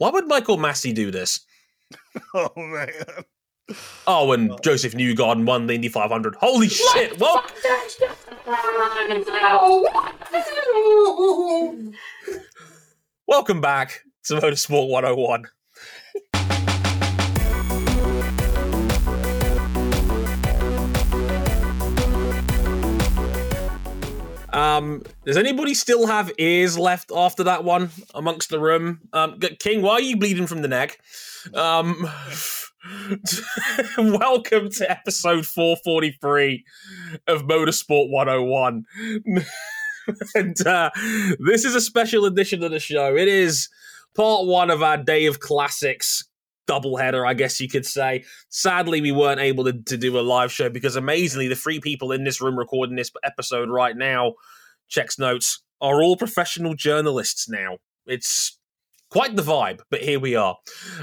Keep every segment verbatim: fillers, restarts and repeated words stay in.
Why would Michael Massey do this? Oh, man. Oh, and oh. Josef Newgarden won the Indy five hundred. Holy what shit! Well, welcome back to Motorsport one oh one. Um, does anybody still have ears left after that one amongst the room? Um, King, why are you bleeding from the neck? Um, welcome to episode four forty-three of Motorsport one oh one. And uh, this is a special edition of the show. It is part one of our Day of Classics doubleheader, I guess you could say. Sadly, we weren't able to, to do a live show because, amazingly, the three people in this room recording this episode right now, checks notes, are all professional journalists now. It's quite the vibe, but here we are.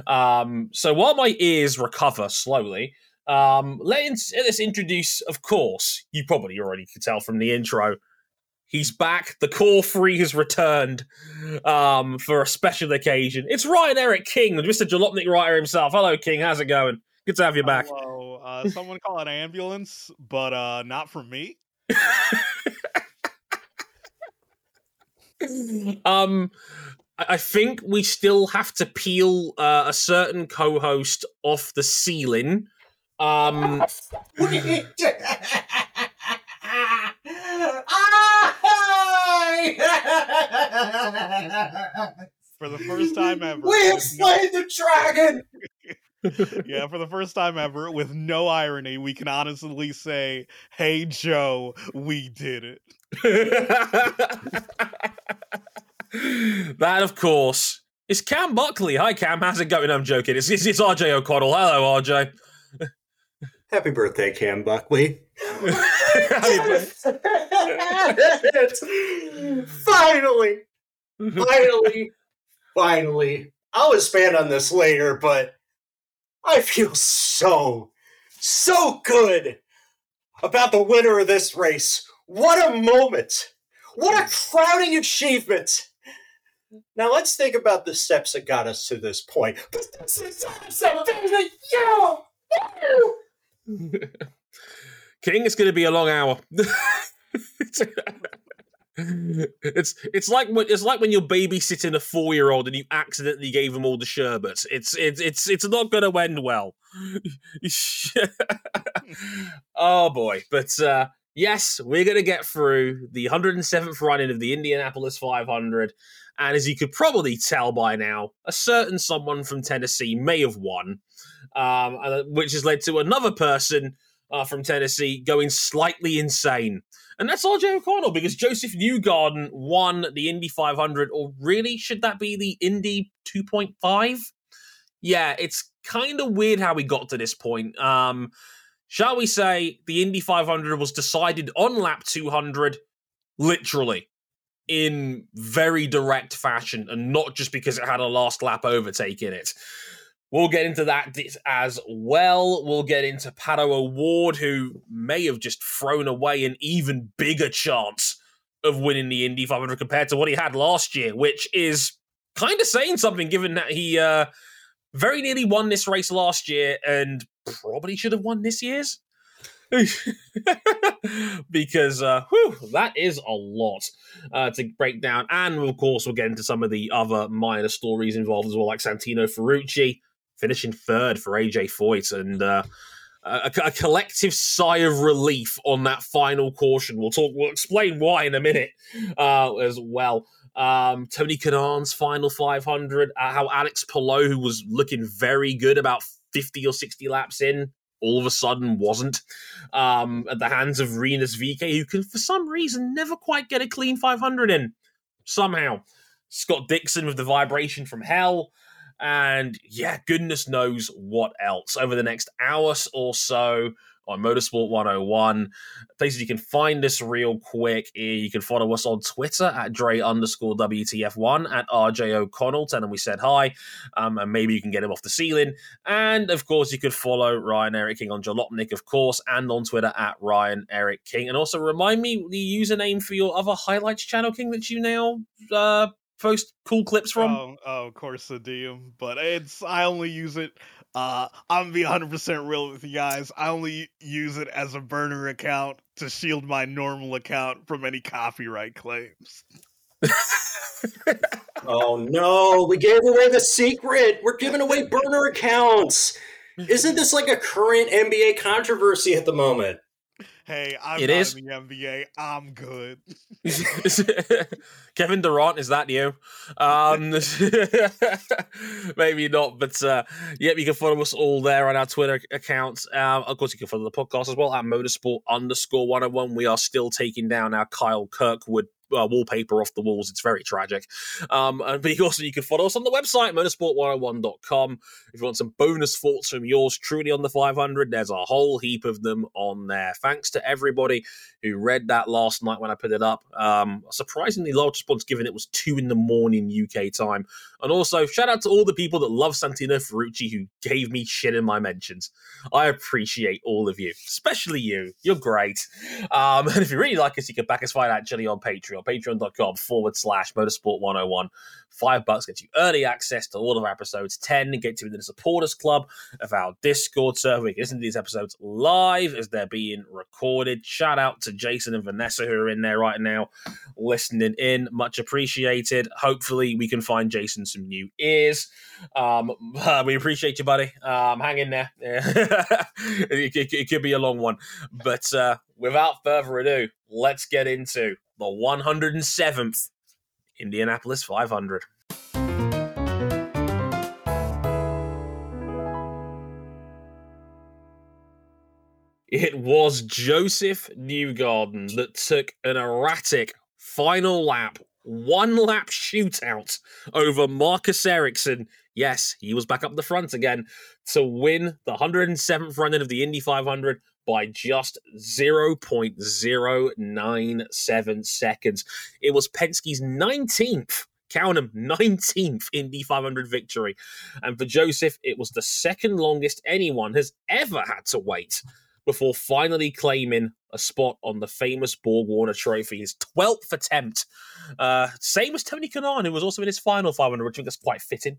Um, so while my ears recover slowly, um, let's, let's introduce, of course, you probably already could tell from the intro, he's back. The core three has returned um, for a special occasion. It's Ryan Erik King, Mister Jalopnik writer himself. Hello, King. How's it going? Good to have you back. Hello. Uh, someone call an ambulance, but uh, not from me. um, I think we still have to peel uh, a certain co-host off the ceiling. Um... For the first time ever, we have slain no- the dragon. Yeah, for the first time ever, with no irony, we can honestly say, "Hey Joe, we did it." That, of course, is Cam Buckley. Hi, Cam. How's it going? I'm joking. It's it's, it's R J O'Connell. Hello, R J. Happy birthday, Cam Buckley. finally, finally, finally. I'll expand on this later, but I feel so, so good about the winner of this race. What a moment. What a crowning achievement. Now let's think about the steps that got us to this point. But this is awesome. Yo, yo. King, it's going to be a long hour. it's, it's it's like when it's like when you're babysitting a four-year-old and you accidentally gave them all the sherbet. It's it's it's it's not going to end well. Oh boy! But uh, yes, we're going to get through the one hundred seventh running of the Indianapolis five hundred, and as you could probably tell by now, a certain someone from Tennessee may have won. Um, which has led to another person uh, from Tennessee going slightly insane. And that's R J O'Connell, because Josef Newgarden won the Indy five hundred, or really, should that be the Indy two point five? Yeah, it's kind of weird how we got to this point. Um, shall we say the Indy five hundred was decided on lap two hundred, literally, in very direct fashion, and not just because it had a last lap overtake in it. We'll get into that as well. We'll get into Pato O'Ward, who may have just thrown away an even bigger chance of winning the Indy five hundred compared to what he had last year, which is kind of saying something, given that he uh, very nearly won this race last year and probably should have won this year's. Because uh, whew, that is a lot uh, to break down. And, of course, we'll get into some of the other minor stories involved as well, like Santino Ferrucci finishing third for A J Foyt, and uh, a, a collective sigh of relief on that final caution. We'll talk. We'll explain why in a minute uh, as well. Um, Tony Kanaan's final five hundred, uh, how Alex Palou, who was looking very good about fifty or sixty laps in, all of a sudden wasn't um, at the hands of Rinus VeeKay, who can, for some reason, never quite get a clean five hundred in somehow. Scott Dixon with the vibration from hell. And yeah, goodness knows what else over the next hour or so on Motorsport one oh one. Places you can find us real quick. You can follow us on Twitter at Dre underscore W T F one, at R J O'Connell. Tell him we said hi. Um, and maybe you can get him off the ceiling. And of course, you could follow Ryan Erik King on Jalopnik, of course, and on Twitter at Ryan Erik King. And also remind me the username for your other highlights channel, King, that you now uh, post cool clips from? Oh, oh, of course I do, but it's I only use it. Uh, I'm gonna be one hundred percent real with you guys. I only use it as a burner account to shield my normal account from any copyright claims. Oh no, we gave away the secret. We're giving away burner accounts. Isn't this like a current N B A controversy at the moment? Hey, I'm it not is. in the N B A. I'm good. Kevin Durant, is that you? Um, maybe not, but uh, yeah, you can follow us all there on our Twitter accounts. Um, of course, you can follow the podcast as well at Motorsport underscore one oh one. We are still taking down our Kyle Kirkwood Uh, wallpaper off the walls. It's very tragic. Um, and but also you can follow us on the website, motorsport one oh one dot com. If you want some bonus thoughts from yours truly on the five hundred, there's a whole heap of them on there. Thanks to everybody who read that last night when I put it up. Um, surprisingly large response given it was two in the morning U K time. And also shout out to all the people that love Santino Ferrucci who gave me shit in my mentions. I appreciate all of you, especially you. You're great. Um, and if you really like us, you can back us financially on Patreon. Patreon.com forward slash Motorsport one oh one. Five bucks gets you early access to all of our episodes. Ten gets you into the supporters club of our Discord server. You can listen to these episodes live as they're being recorded. Shout out to Jason and Vanessa who are in there right now listening in. Much appreciated. Hopefully we can find Jason some new ears. Um, uh, we appreciate you, buddy. Um, hang in there. it, it, it could be a long one. But uh, without further ado, let's get into the one hundred seventh Indianapolis five hundred. It was Josef Newgarden that took an erratic final lap, one lap shootout over Marcus Ericsson. Yes, he was back up the front again to win the one hundred seventh running of the Indy five hundred by just zero point zero nine seven seconds. It was Penske's nineteenth, count them, nineteenth Indy five hundred victory. And for Josef, it was the second longest anyone has ever had to wait before finally claiming a spot on the famous Borg Warner Trophy, his twelfth attempt. Uh, same as Tony Kanaan, who was also in his final five hundred, which I think is quite fitting.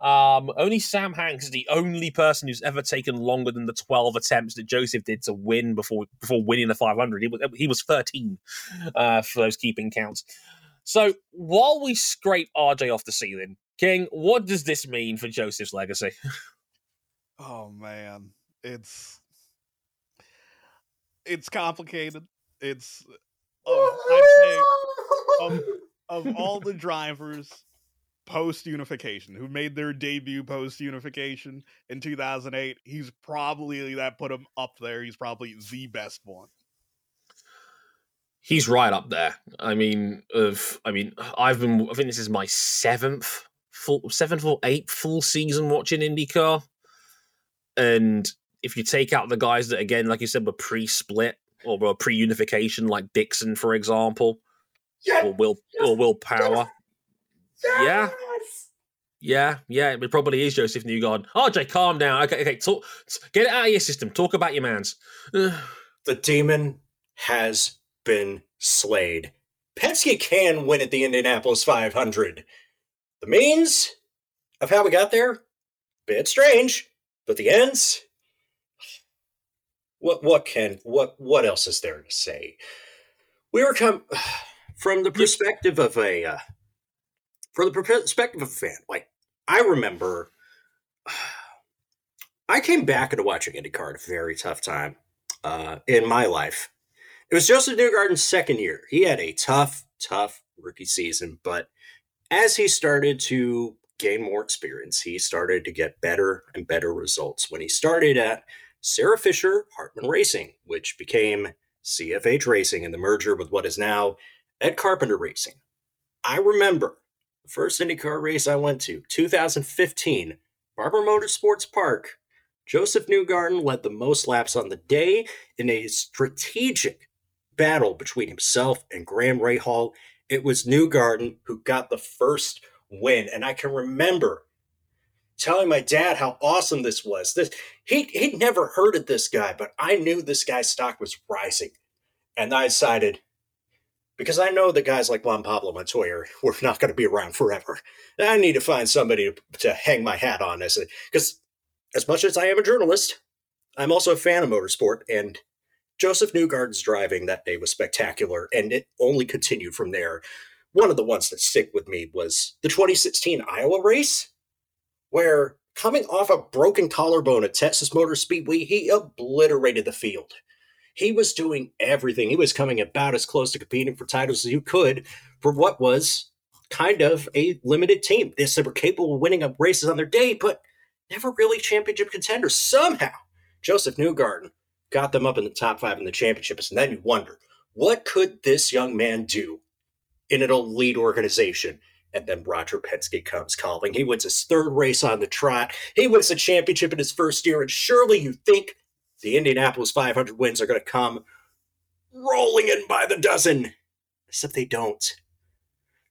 Um, only Sam Hanks is the only person who's ever taken longer than the twelve attempts that Josef did to win before before winning the five hundred. He was, he was thirteen uh, for those keeping counts. So while we scrape R J off the ceiling, King, what does this mean for Josef's legacy? Oh, man. It's... It's complicated. It's of, I'd say, of, of all the drivers post-unification who made their debut post-unification in two thousand eight, he's probably that put him up there. He's probably the best one. He's right up there. I mean, of I mean, I've been. I think this is my seventh, full, seventh or eighth full season watching IndyCar, and. If you take out the guys that, again, like you said, were pre-split or were pre-unification, like Dixon, for example, yes, or Will yes, or Will Power. Yes, yes. Yeah, yeah, yeah. It probably is Josef Newgarden. R J, calm down. Okay, okay. Talk, get it out of your system. Talk about your mans. The demon has been slayed. Penske can win at the Indianapolis five hundred. The means of how we got there, bit strange, but the ends. What what can what what else is there to say? We were come from the perspective of a uh, from the perspective of a fan. Like I remember, I came back into watching IndyCar at a very tough time uh, in my life. It was Josef Newgarden's second year. He had a tough, tough rookie season, but as he started to gain more experience, he started to get better and better results. When he started at Sarah Fisher Hartman Racing, which became C F H Racing in the merger with what is now Ed Carpenter Racing. I remember the first IndyCar race I went to, two thousand fifteen, Barber Motorsports Park. Josef Newgarden led the most laps on the day in a strategic battle between himself and Graham Rahal. It was Newgarden who got the first win, and I can remember telling my dad how awesome this was. This he he'd never heard of this guy, but I knew this guy's stock was rising. And I decided because I know that guys like Juan Pablo Montoya were not going to be around forever. I need to find somebody to, to hang my hat on, as because as much as I am a journalist, I'm also a fan of motorsport, and Josef Newgarden's driving that day was spectacular, and it only continued from there. One of the ones that stick with me was the twenty sixteen Iowa race, where coming off a broken collarbone at Texas Motor Speedway, he obliterated the field. He was doing everything. He was coming about as close to competing for titles as you could for what was kind of a limited team. They were capable of winning up races on their day, but never really championship contenders. Somehow, Josef Newgarden got them up in the top five in the championships, and then you wonder, what could this young man do in an elite organization? And then Roger Penske comes calling. He wins his third race on the trot. He wins the championship in his first year, and surely you think the Indianapolis five hundred wins are going to come rolling in by the dozen, except they don't.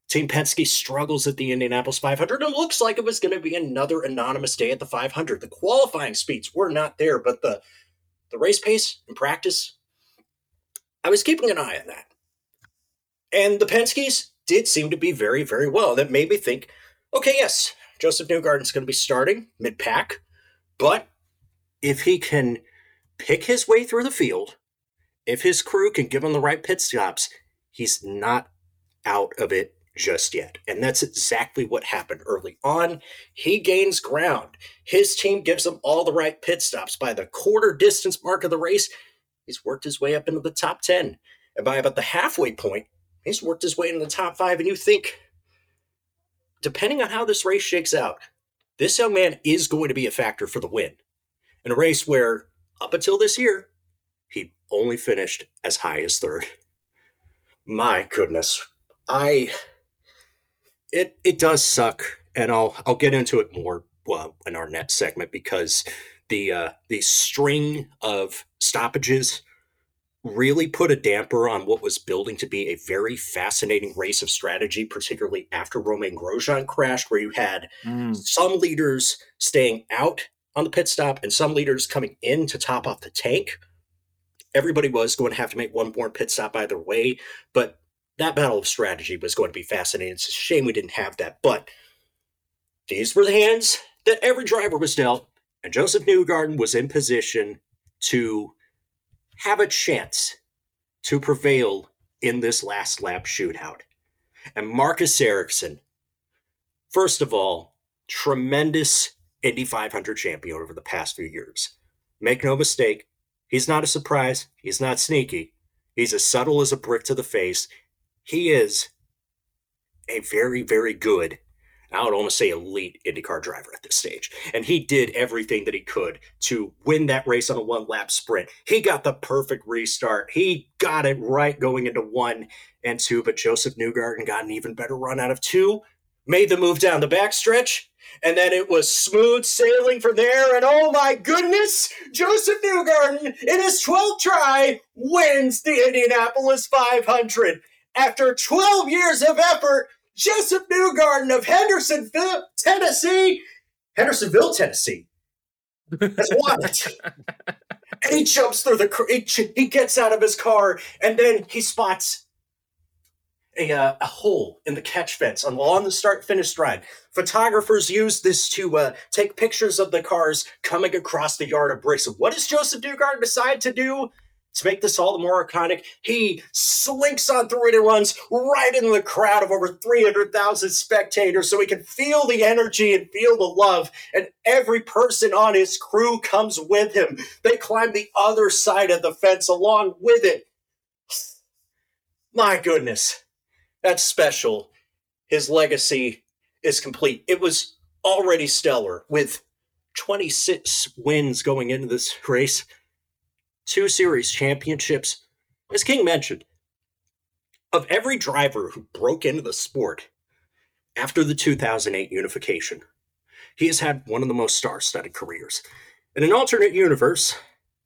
Team Penske struggles at the Indianapolis five hundred. It looks like it was going to be another anonymous day at the five hundred. The qualifying speeds were not there, but the the race pace and practice, I was keeping an eye on that. And the Penskes did seem to be very, very well. That made me think, okay, yes, Josef Newgarden's going to be starting mid-pack, but if he can pick his way through the field, if his crew can give him the right pit stops, he's not out of it just yet. And that's exactly what happened early on. He gains ground. His team gives him all the right pit stops. By the quarter distance mark of the race, he's worked his way up into the top ten. And by about the halfway point, he's worked his way into the top five, and you think, depending on how this race shakes out, this young man is going to be a factor for the win. In a race where, up until this year, he only finished as high as third. My goodness. I, it it does suck, and I'll I'll get into it more well, in our next segment, because the uh, the string of stoppages really put a damper on what was building to be a very fascinating race of strategy, particularly after Romain Grosjean crashed, where you had mm. some leaders staying out on the pit stop and some leaders coming in to top off the tank. Everybody was going to have to make one more pit stop either way, but that battle of strategy was going to be fascinating. It's a shame we didn't have that, but these were the hands that every driver was dealt, and Josef Newgarden was in position to have a chance to prevail in this last lap shootout. And Marcus Ericsson, first of all, tremendous Indy five hundred champion over the past few years. Make no mistake, he's not a surprise. He's not sneaky. He's as subtle as a brick to the face. He is a very, very good, I would almost say elite IndyCar driver at this stage. And he did everything that he could to win that race on a one-lap sprint. He got the perfect restart. He got it right going into one and two, but Josef Newgarden got an even better run out of two, made the move down the backstretch, and then it was smooth sailing from there. And oh my goodness, Josef Newgarden, in his twelfth try, wins the Indianapolis five hundred. After twelve years of effort, Josef Newgarden of Hendersonville, Tennessee, Hendersonville, Tennessee, has won it. And he jumps through the, he, he gets out of his car, and then he spots a, uh, a hole in the catch fence along the start-finish line. Photographers use this to uh, take pictures of the cars coming across the yard of bricks. So what does Josef Newgarden decide to do? To make this all the more iconic, he slinks on through it and runs right into the crowd of over three hundred thousand spectators so he can feel the energy and feel the love. And every person on his crew comes with him. They climb the other side of the fence along with it. My goodness, that's special. His legacy is complete. It was already stellar with twenty-six wins going into this race. Two series championships. As King mentioned, of every driver who broke into the sport after the two thousand eight unification, he has had one of the most star-studded careers. In an alternate universe,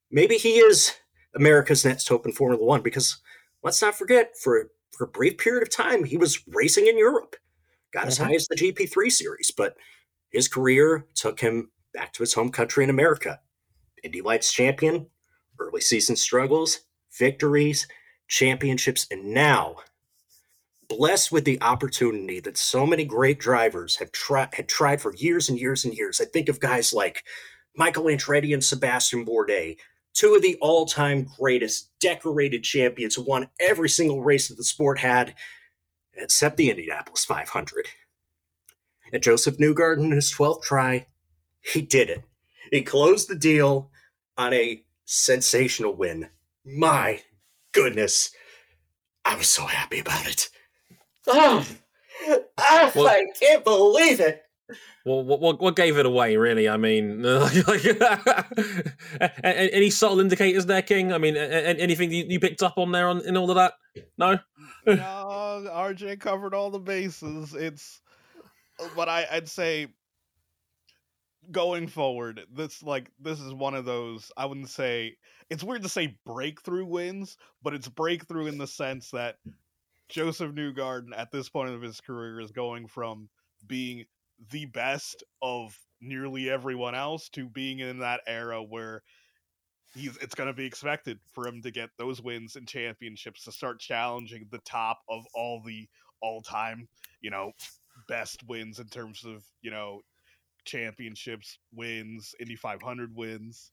maybe he is America's next hope in Formula One, because let's not forget, for, for a brief period of time, he was racing in Europe, got mm-hmm. as high as the G P three series, but his career took him back to his home country in America. Indy Lights champion, early season struggles, victories, championships, and now blessed with the opportunity that so many great drivers have tried had tried for years and years and years. I think of guys like Michael Andretti and Sebastian Bourdais, two of the all-time greatest decorated champions who won every single race that the sport had, except the Indianapolis five hundred. And Josef Newgarden, in his twelfth try, he did it. He closed the deal on a sensational win. My goodness, I was so happy about it. Oh, I, well, I can't believe it. Well, what what gave it away, really? I mean, like, any subtle indicators there, King? I mean, anything you picked up on there on in all of that? No? No, R J covered all the bases. It's, but I, I'd say, going forward, this like this is one of those, I wouldn't say, it's weird to say breakthrough wins, but it's breakthrough in the sense that Josef Newgarden, at this point of his career, is going from being the best of nearly everyone else to being in that era where he's it's going to be expected for him to get those wins and championships, to start challenging the top of all the all-time, you know, best wins in terms of, you know, championships wins, Indy five hundred wins.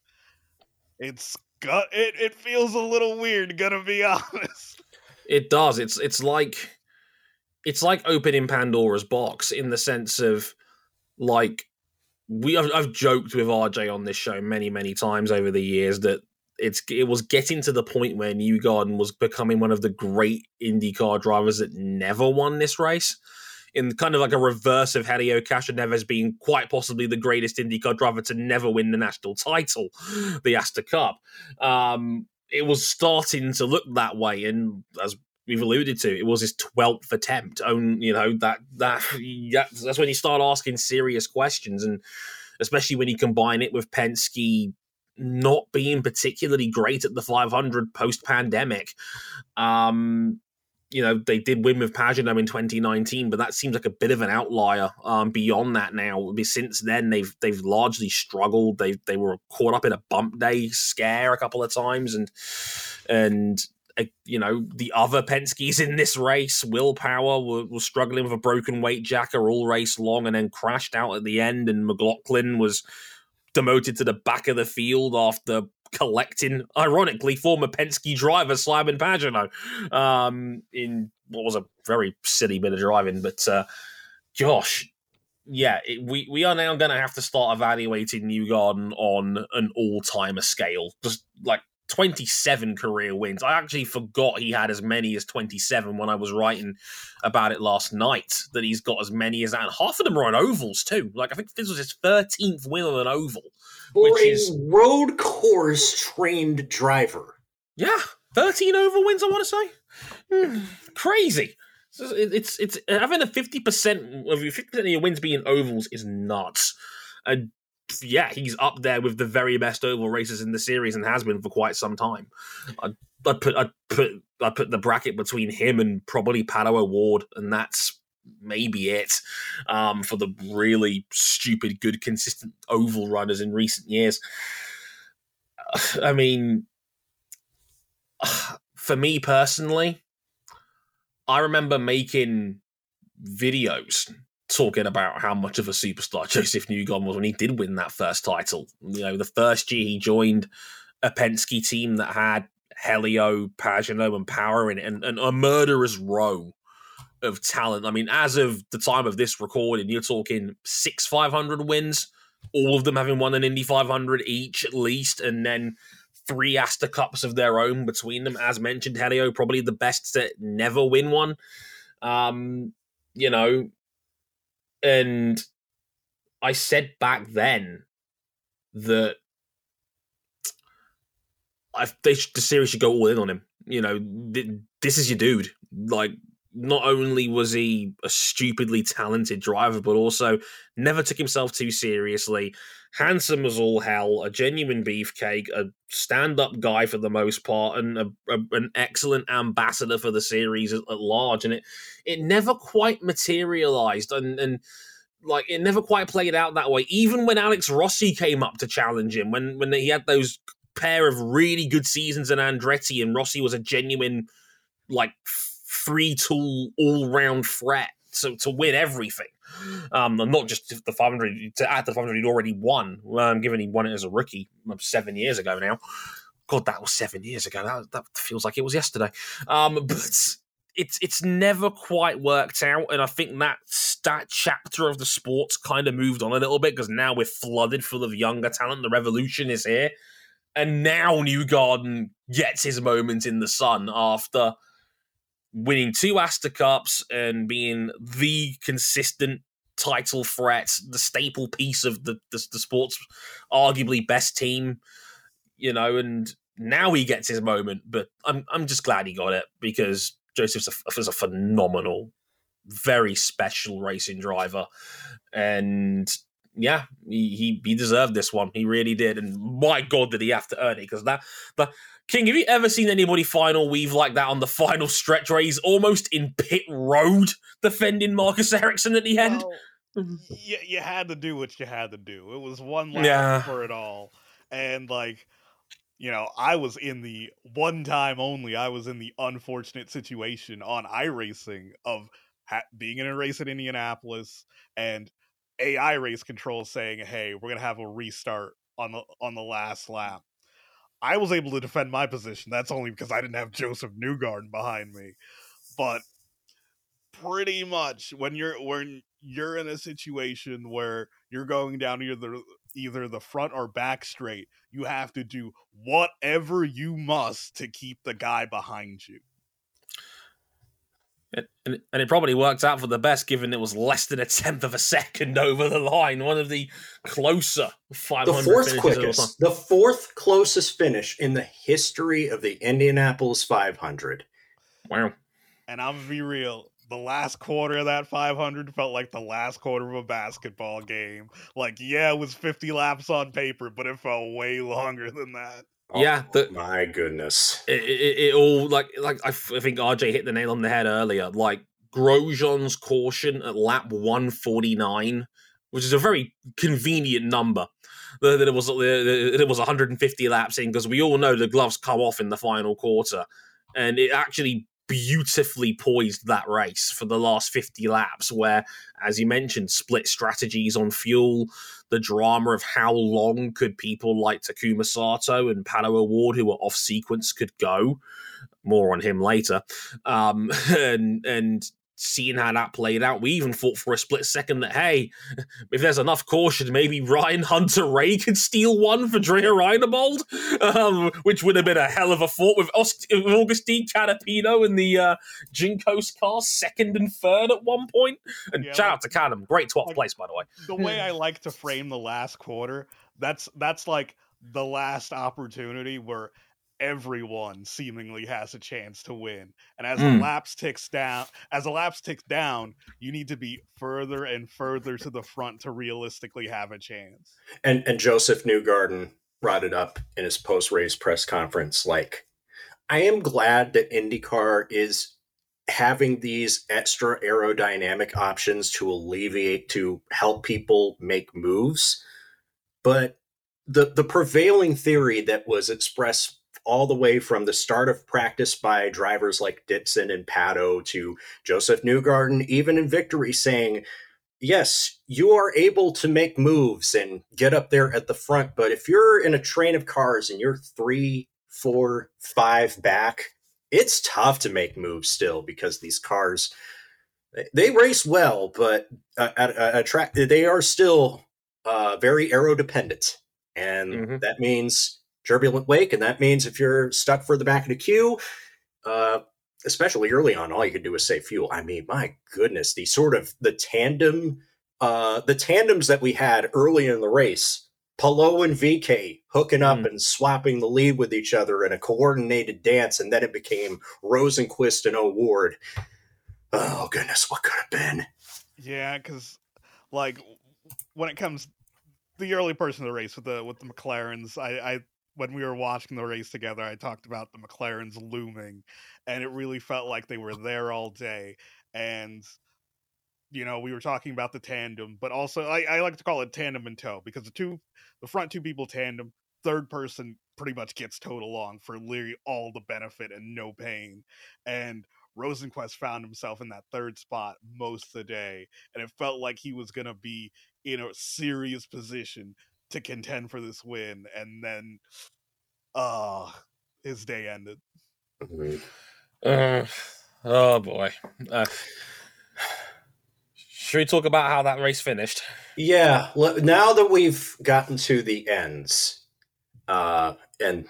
It's got it it feels a little weird, gonna be honest. It does. It's it's like It's like opening Pandora's box, in the sense of, like, we I've, I've joked with R J on this show many, many times over the years that it's it was getting to the point where Newgarden was becoming one of the great IndyCar drivers that never won this race, in kind of like a reverse of Hélio Castroneves being quite possibly the greatest IndyCar driver to never win the national title, the Astor Cup. Um, it was starting to look that way, and as we've alluded to, it was his twelfth attempt. Own, you know, that that that's when you start asking serious questions, and especially when you combine it with Penske not being particularly great at the five hundred post-pandemic. Um, you know, they did win with Pagenaud in twenty nineteen, but that seems like a bit of an outlier. Um, beyond that, now since then they've they've largely struggled. They they were caught up in a bump day scare a couple of times, and and. Uh, you know, the other Penskes in this race, Will Power, were, were struggling with a broken weight jacker all race long and then crashed out at the end, and McLaughlin was demoted to the back of the field after collecting, ironically, former Penske driver Simon Pagenaud um, in what was a very silly bit of driving. But uh, gosh, yeah, it, we, we are now going to have to start evaluating Newgarden on an all-timer scale. Just like twenty-seven career wins. I actually forgot he had as many as twenty-seven when I was writing about it last night, that he's got as many as that. And half of them are on ovals too. Like, I think this was his thirteenth win on an oval. For which a is... road course trained driver. Yeah. thirteen oval wins, I want to say. Mm, crazy. It's, it's, it's having a fifty percent of your, fifty percent of your wins being ovals is nuts. And yeah, he's up there with the very best oval racers in the series, and has been for quite some time. I'd, I'd put I'd put I'd put the bracket between him and probably Pato O'Ward, and that's maybe it um, for the really stupid, good, consistent oval runners in recent years. I mean, for me personally, I remember making videos talking about how much of a superstar Josef Newgarden was when he did win that first title. You know, the first year he joined a Penske team that had Hélio, Pagenaud and Power in it, and, and a murderous row of talent. I mean, as of the time of this recording, you're talking six five hundred wins, all of them having won an Indy five hundred each at least, and then three Astor Cups of their own between them. As mentioned, Hélio, probably the best to never win one. Um, you know, And I said back then that I, they should, the series should go all in on him. You know, th- this is your dude. Like, not only was he a stupidly talented driver, but also never took himself too seriously. Handsome as all hell, a genuine beefcake, a stand-up guy for the most part, and a, a, an excellent ambassador for the series at, at large. And it it never quite materialized, and, and like it never quite played out that way. Even when Alex Rossi came up to challenge him, when when he had those pair of really good seasons in Andretti, and Rossi was a genuine, like, three-tool, all-round threat to, to win everything. Um, and not just the five hundred, to add to the five hundred he'd already won, um, given he won it as a rookie seven years ago now. God, that was seven years ago. That, that feels like it was yesterday. Um, but... It's it's never quite worked out, and I think that that chapter of the sport's kind of moved on a little bit because now we're flooded full of younger talent. The revolution is here, and now Newgarden gets his moment in the sun after winning two Astor Cups and being the consistent title threat, the staple piece of the the, the sport's arguably best team, you know. And now he gets his moment, but I'm I'm just glad he got it because Josef is a phenomenal, very special racing driver. And, yeah, he, he he deserved this one. He really did. And, my God, did he have to earn it. Because that, that... King, have you ever seen anybody final weave like that on the final stretch where he's almost in pit road defending Marcus Ericsson at the end? Well, you, you had to do what you had to do. It was one lap yeah. for it all. And, like... You know, I was in the one time only, I was in the unfortunate situation on iRacing of ha- being in a race at Indianapolis and A I race control saying, hey, we're going to have a restart on the on the last lap. I was able to defend my position. That's only because I didn't have Josef Newgarden behind me. But pretty much when you're when you're in a situation where you're going down to the either the front or back straight, you have to do whatever you must to keep the guy behind you. It, and, and it probably worked out for the best, given it was less than a tenth of a second over the line. One of the closer five hundred the fourth quickest, the, the fourth closest finish in the history of the Indianapolis five hundred. Wow. And I'm gonna be real. The last quarter of that five hundred felt like the last quarter of a basketball game. Like, yeah, it was fifty laps on paper, but it felt way longer than that. Yeah, the, oh, my goodness. It, it, it all like like I, f- I think R J hit the nail on the head earlier. Like Grosjean's caution at lap one forty-nine, which is a very convenient number. That it was that it was one hundred fifty laps in because we all know the gloves come off in the final quarter, and it actually beautifully poised that race for the last fifty laps where, as you mentioned, split strategies on fuel, the drama of how long could people like Takuma Sato and Pato O'Ward, who were off sequence, could go. More on him later. Um, and and seeing how that played out, we even thought for a split second that, hey, if there's enough caution, maybe Ryan Hunter-Reay could steal one for Drea Reinebold, um, which would have been a hell of a thought with August- Augustine Canapino in the uh, Jinkos car, second and third at one point. And yeah, shout out to Canham, great twelfth like, place, by the way. The way I like to frame the last quarter, that's that's like the last opportunity where everyone seemingly has a chance to win, and as mm. the laps ticks down, as the laps ticks down, you need to be further and further to the front to realistically have a chance. And and Josef Newgarden brought it up in his post-race press conference. Like, I am glad that IndyCar is having these extra aerodynamic options to alleviate to help people make moves, but the the prevailing theory that was expressed all the way from the start of practice by drivers like Dixon and Pato to Josef Newgarden, even in victory, saying, yes, you are able to make moves and get up there at the front, but if you're in a train of cars and you're three, four, five back, it's tough to make moves still because these cars, they race well, but at a track, they are still uh, very aero-dependent. And mm-hmm. that means turbulent wake, and that means if you're stuck for the back of the queue, uh, especially early on, all you can do is save fuel. I mean, my goodness, the sort of the tandem, uh, the tandems that we had early in the race, Palou and VeeKay hooking up mm. and swapping the lead with each other in a coordinated dance, and then it became Rosenquist and O'Ward. Oh, goodness, what could have been? Yeah, because, like, when it comes the early person of the race with the with the McLarens, I... I when we were watching the race together, I talked about the McLarens looming, and it really felt like they were there all day. And, you know, we were talking about the tandem, but also I, I like to call it tandem and tow because the two, the front two people tandem, third person pretty much gets towed along for literally all the benefit and no pain. And Rosenquist found himself in that third spot most of the day, and it felt like he was going to be in a serious position to contend for this win, and then uh, his day ended. Uh, oh, boy. Uh, should we talk about how that race finished? Yeah. Now that we've gotten to the ends, uh, and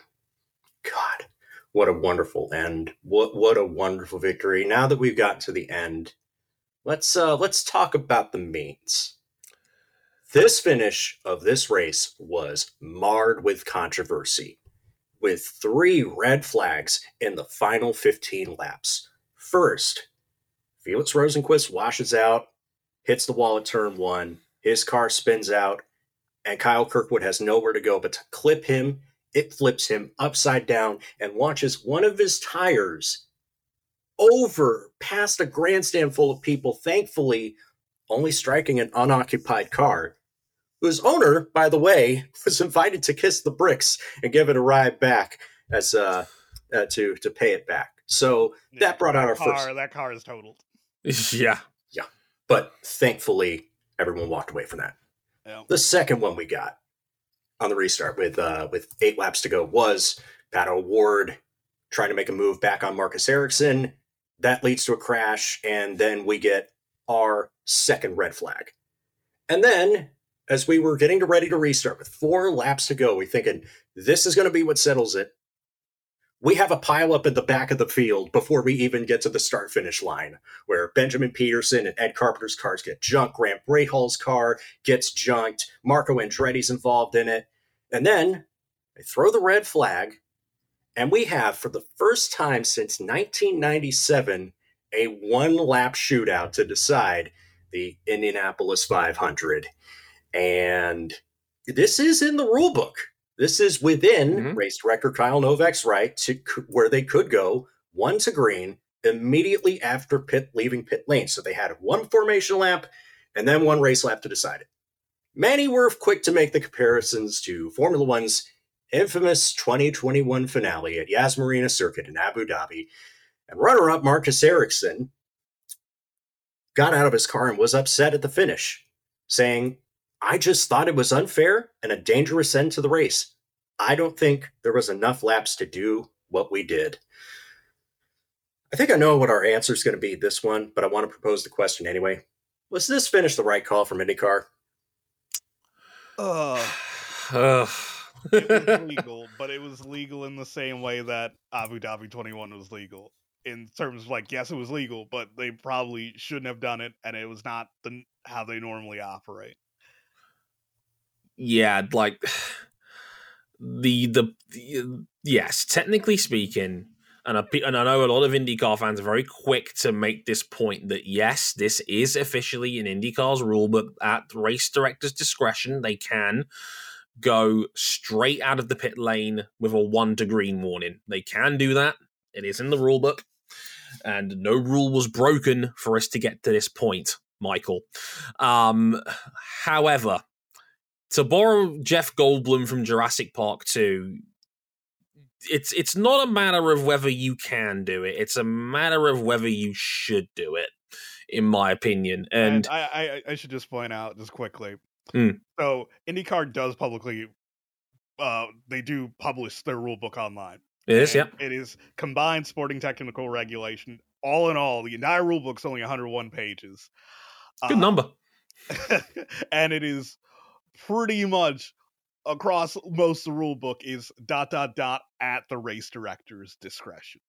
God, what a wonderful end. What what a wonderful victory. Now that we've gotten to the end, let's uh, let's talk about the means. This finish of this race was marred with controversy, with three red flags in the final fifteen laps. First, Felix Rosenquist washes out, hits the wall at turn one, his car spins out, and Kyle Kirkwood has nowhere to go but to clip him. It flips him upside down and launches one of his tires over past a grandstand full of people, thankfully only striking an unoccupied car, whose owner, by the way, was invited to kiss the bricks and give it a ride back as uh, uh to to pay it back. So yeah, that brought out our car, first. That car is totaled. Yeah, yeah. But thankfully, everyone walked away from that. Yeah. The second one we got on the restart with uh, with eight laps to go was Pato O'Ward trying to make a move back on Marcus Ericsson. That leads to a crash, and then we get our second red flag. And then, as we were getting ready to restart with four laps to go, we're thinking, this is going to be what settles it. We have a pileup in the back of the field before we even get to the start-finish line, where Benjamin Pedersen and Ed Carpenter's cars get junked, Graham Rahal's car gets junked, Marco Andretti's involved in it, and then they throw the red flag, and we have, for the first time since nineteen ninety-seven, a one-lap shootout to decide the Indianapolis five hundred. And this is in the rule book. This is within mm-hmm. race director Kyle Novak's right to where they could go one to green immediately after pit leaving pit lane. So they had one formation lap and then one race lap to decide it. Many were quick to make the comparisons to Formula One's infamous twenty twenty-one finale at Yas Marina Circuit in Abu Dhabi. And runner-up Marcus Ericsson got out of his car and was upset at the finish, saying, I just thought it was unfair and a dangerous end to the race. I don't think there was enough laps to do what we did. I think I know what our answer is going to be this one, but I want to propose the question anyway. Was this finish the right call from IndyCar? Uh, uh. It was legal, but it was legal in the same way that Abu Dhabi twenty-one was legal. In terms of like, yes, it was legal, but they probably shouldn't have done it, and it was not the, how they normally operate. Yeah, like the, the the yes, technically speaking, and I and I know a lot of IndyCar fans are very quick to make this point that yes, this is officially in IndyCar's rule, but at race director's discretion, they can go straight out of the pit lane with a one to green warning. They can do that. It is in the rule book, and no rule was broken for us to get to this point, Michael. Um, however. To borrow Jeff Goldblum from Jurassic Park two, it's it's not a matter of whether you can do it. It's a matter of whether you should do it, in my opinion. And, and I, I, I should just point out just quickly. Mm. So IndyCar does publicly, uh, they do publish their rule book online. It is, yeah. It is combined sporting technical regulation. All in all, the entire rule book's only one hundred one pages. Good uh, number. And it is pretty much across most of the rule book is dot, dot, dot at the race director's discretion.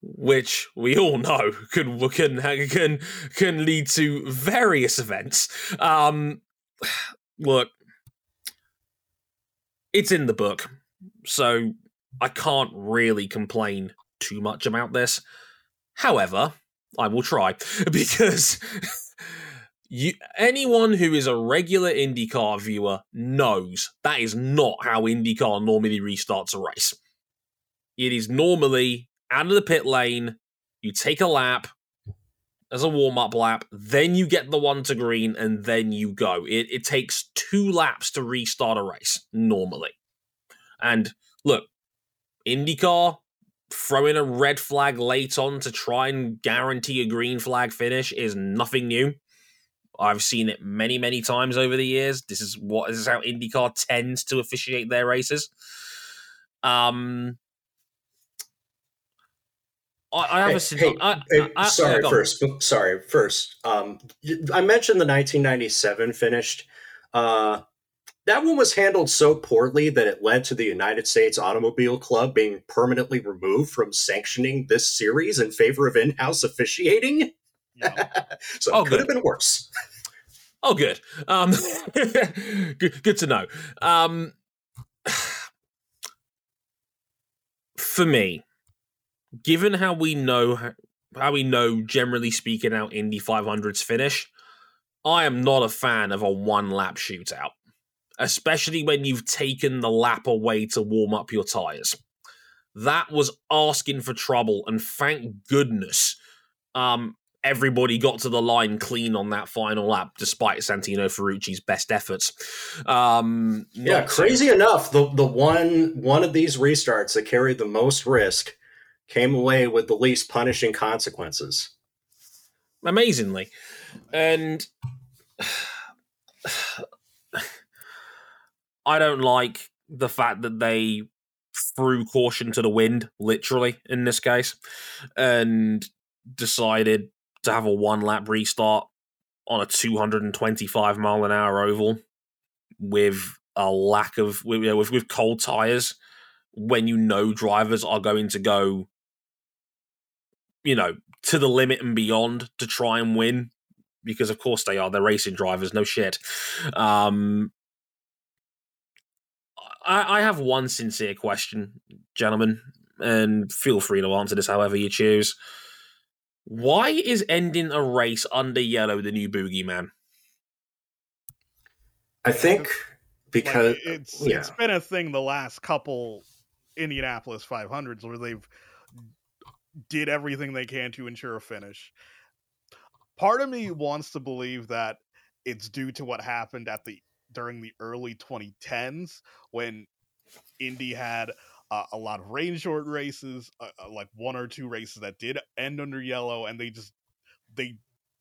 Which we all know can can can, can lead to various events. Um, look, it's in the book, so I can't really complain too much about this. However, I will try, because... You, anyone who is a regular IndyCar viewer knows that is not how IndyCar normally restarts a race. It is normally out of the pit lane, you take a lap as a warm-up lap, then you get the one to green, and then you go. It, it takes two laps to restart a race, normally. And look, IndyCar throw in a red flag late on to try and guarantee a green flag finish is nothing new. I've seen it many, many times over the years. This is what this is how IndyCar tends to officiate their races. Um, I, I have hey, a suggestion. Hey, hey, sorry, yeah, first. Sorry, first. Um, I mentioned the nineteen ninety-seven finished. Uh, that one was handled so poorly that it led to the United States Automobile Club being permanently removed from sanctioning this series in favor of in-house officiating. No. so oh, it could good. have been worse. Oh, good. Um, good, good to know. Um, for me, given how we know how we know generally speaking how Indy five hundreds finish, I am not a fan of a one-lap shootout, especially when you've taken the lap away to warm up your tires. That was asking for trouble, and thank goodness. Um, Everybody got to the line clean on that final lap, despite Santino Ferrucci's best efforts. Um, yeah, crazy so- enough, the the one one of these restarts that carried the most risk came away with the least punishing consequences. Amazingly. And I don't like the fact that they threw caution to the wind, literally, in this case, and decided to have a one-lap restart on a two hundred twenty-five mile an hour oval with a lack of with, you know, with, with cold tires, when you know drivers are going to go, you know, to the limit and beyond to try and win, because of course they are. They're racing drivers, no shit. Um, I, I have one sincere question, gentlemen, and feel free to answer this however you choose. Why is ending a race under yellow the new boogeyman? I think because like it's, yeah. it's been a thing the last couple Indianapolis five hundreds where they've did everything they can to ensure a finish. Part of me wants to believe that it's due to what happened at the during the early twenty tens when Indy had Uh, a lot of rain short races, uh, like one or two races that did end under yellow, and they just they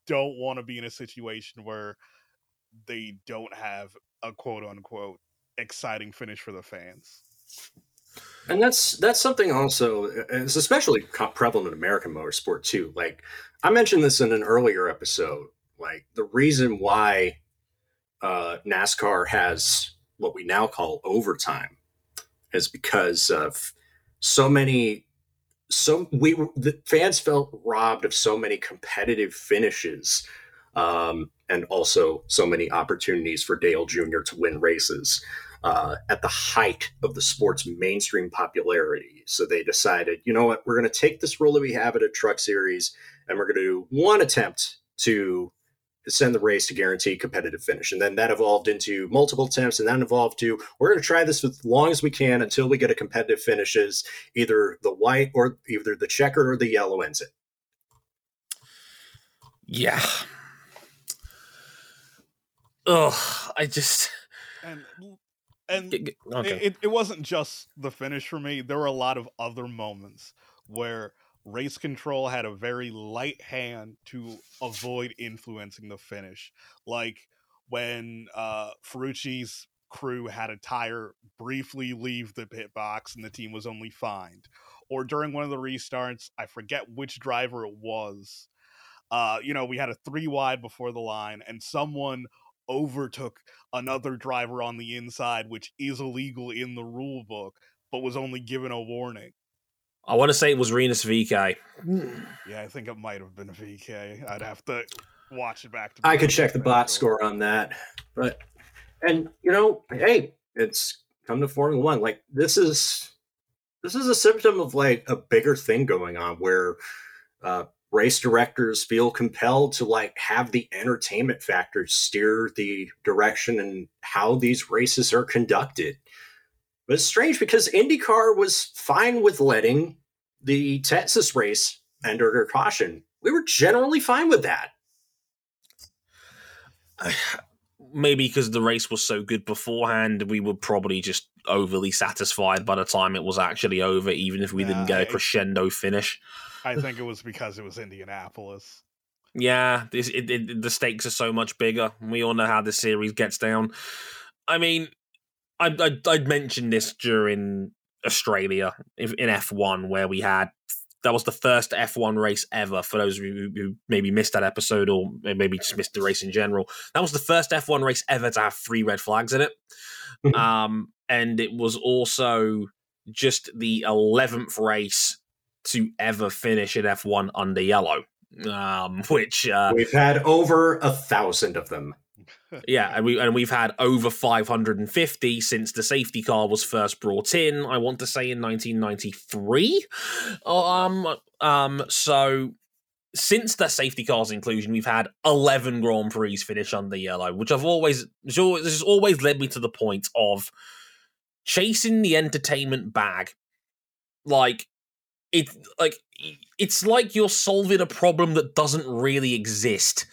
don't want to be in a situation where they don't have a quote unquote exciting finish for the fans. And that's that's something also is especially prevalent in American motorsport too. Like I mentioned this in an earlier episode, like the reason why uh, NASCAR has what we now call overtime is because of so many, so we the fans felt robbed of so many competitive finishes, um, and also so many opportunities for Dale Junior to win races uh, at the height of the sport's mainstream popularity. So they decided, you know what, we're going to take this rule that we have at a truck series, and we're going to do one attempt to send the race to guarantee competitive finish. And then that evolved into multiple attempts, and that evolved to, we're going to try this as long as we can until we get a competitive finishes, either the white or either the checkered or the yellow ends it. Yeah. Ugh, I just... And and okay. it, it wasn't just the finish for me. There were a lot of other moments where race control had a very light hand to avoid influencing the finish. Like when uh, Ferrucci's crew had a tire briefly leave the pit box and the team was only fined. Or during one of the restarts, I forget which driver it was. Uh, you know, we had a three wide before the line and someone overtook another driver on the inside, which is illegal in the rule book, but was only given a warning. I want to say it was Rinus VeeKay. Yeah, I think it might have been VeeKay. I'd have to watch it back. To I could check the bot score on that. But, and, you know, hey, it's come to Formula One. Like, this is this is a symptom of, like, a bigger thing going on where uh, race directors feel compelled to, like, have the entertainment factor steer the direction and how these races are conducted. But it's strange because IndyCar was fine with letting the Texas race end under caution. We were generally fine with that. maybe because the race was so good beforehand, we were probably just overly satisfied by the time it was actually over, even if we yeah, didn't get a crescendo I, finish. I think it was because it was Indianapolis. Yeah, it, it, it, the stakes are so much bigger. We all know how this series gets down. I mean, I, I, I'd mentioned this during Australia in F one, where we had, that was the first F one race ever, for those of you who maybe missed that episode or maybe just missed the race in general. That was the first F one race ever to have three red flags in it. Mm-hmm. Um, and it was also just the eleventh race to ever finish in F one under yellow. Um, which uh, we've had over a thousand of them. Yeah, and we and we've had over five hundred fifty since the safety car was first brought in. I want to say in nineteen ninety-three. Um, um. So since the safety car's inclusion, we've had eleven Grand Prix finish under yellow, which I've always this has always led me to the point of chasing the entertainment bag, like. It like it's like you're solving a problem that doesn't really exist.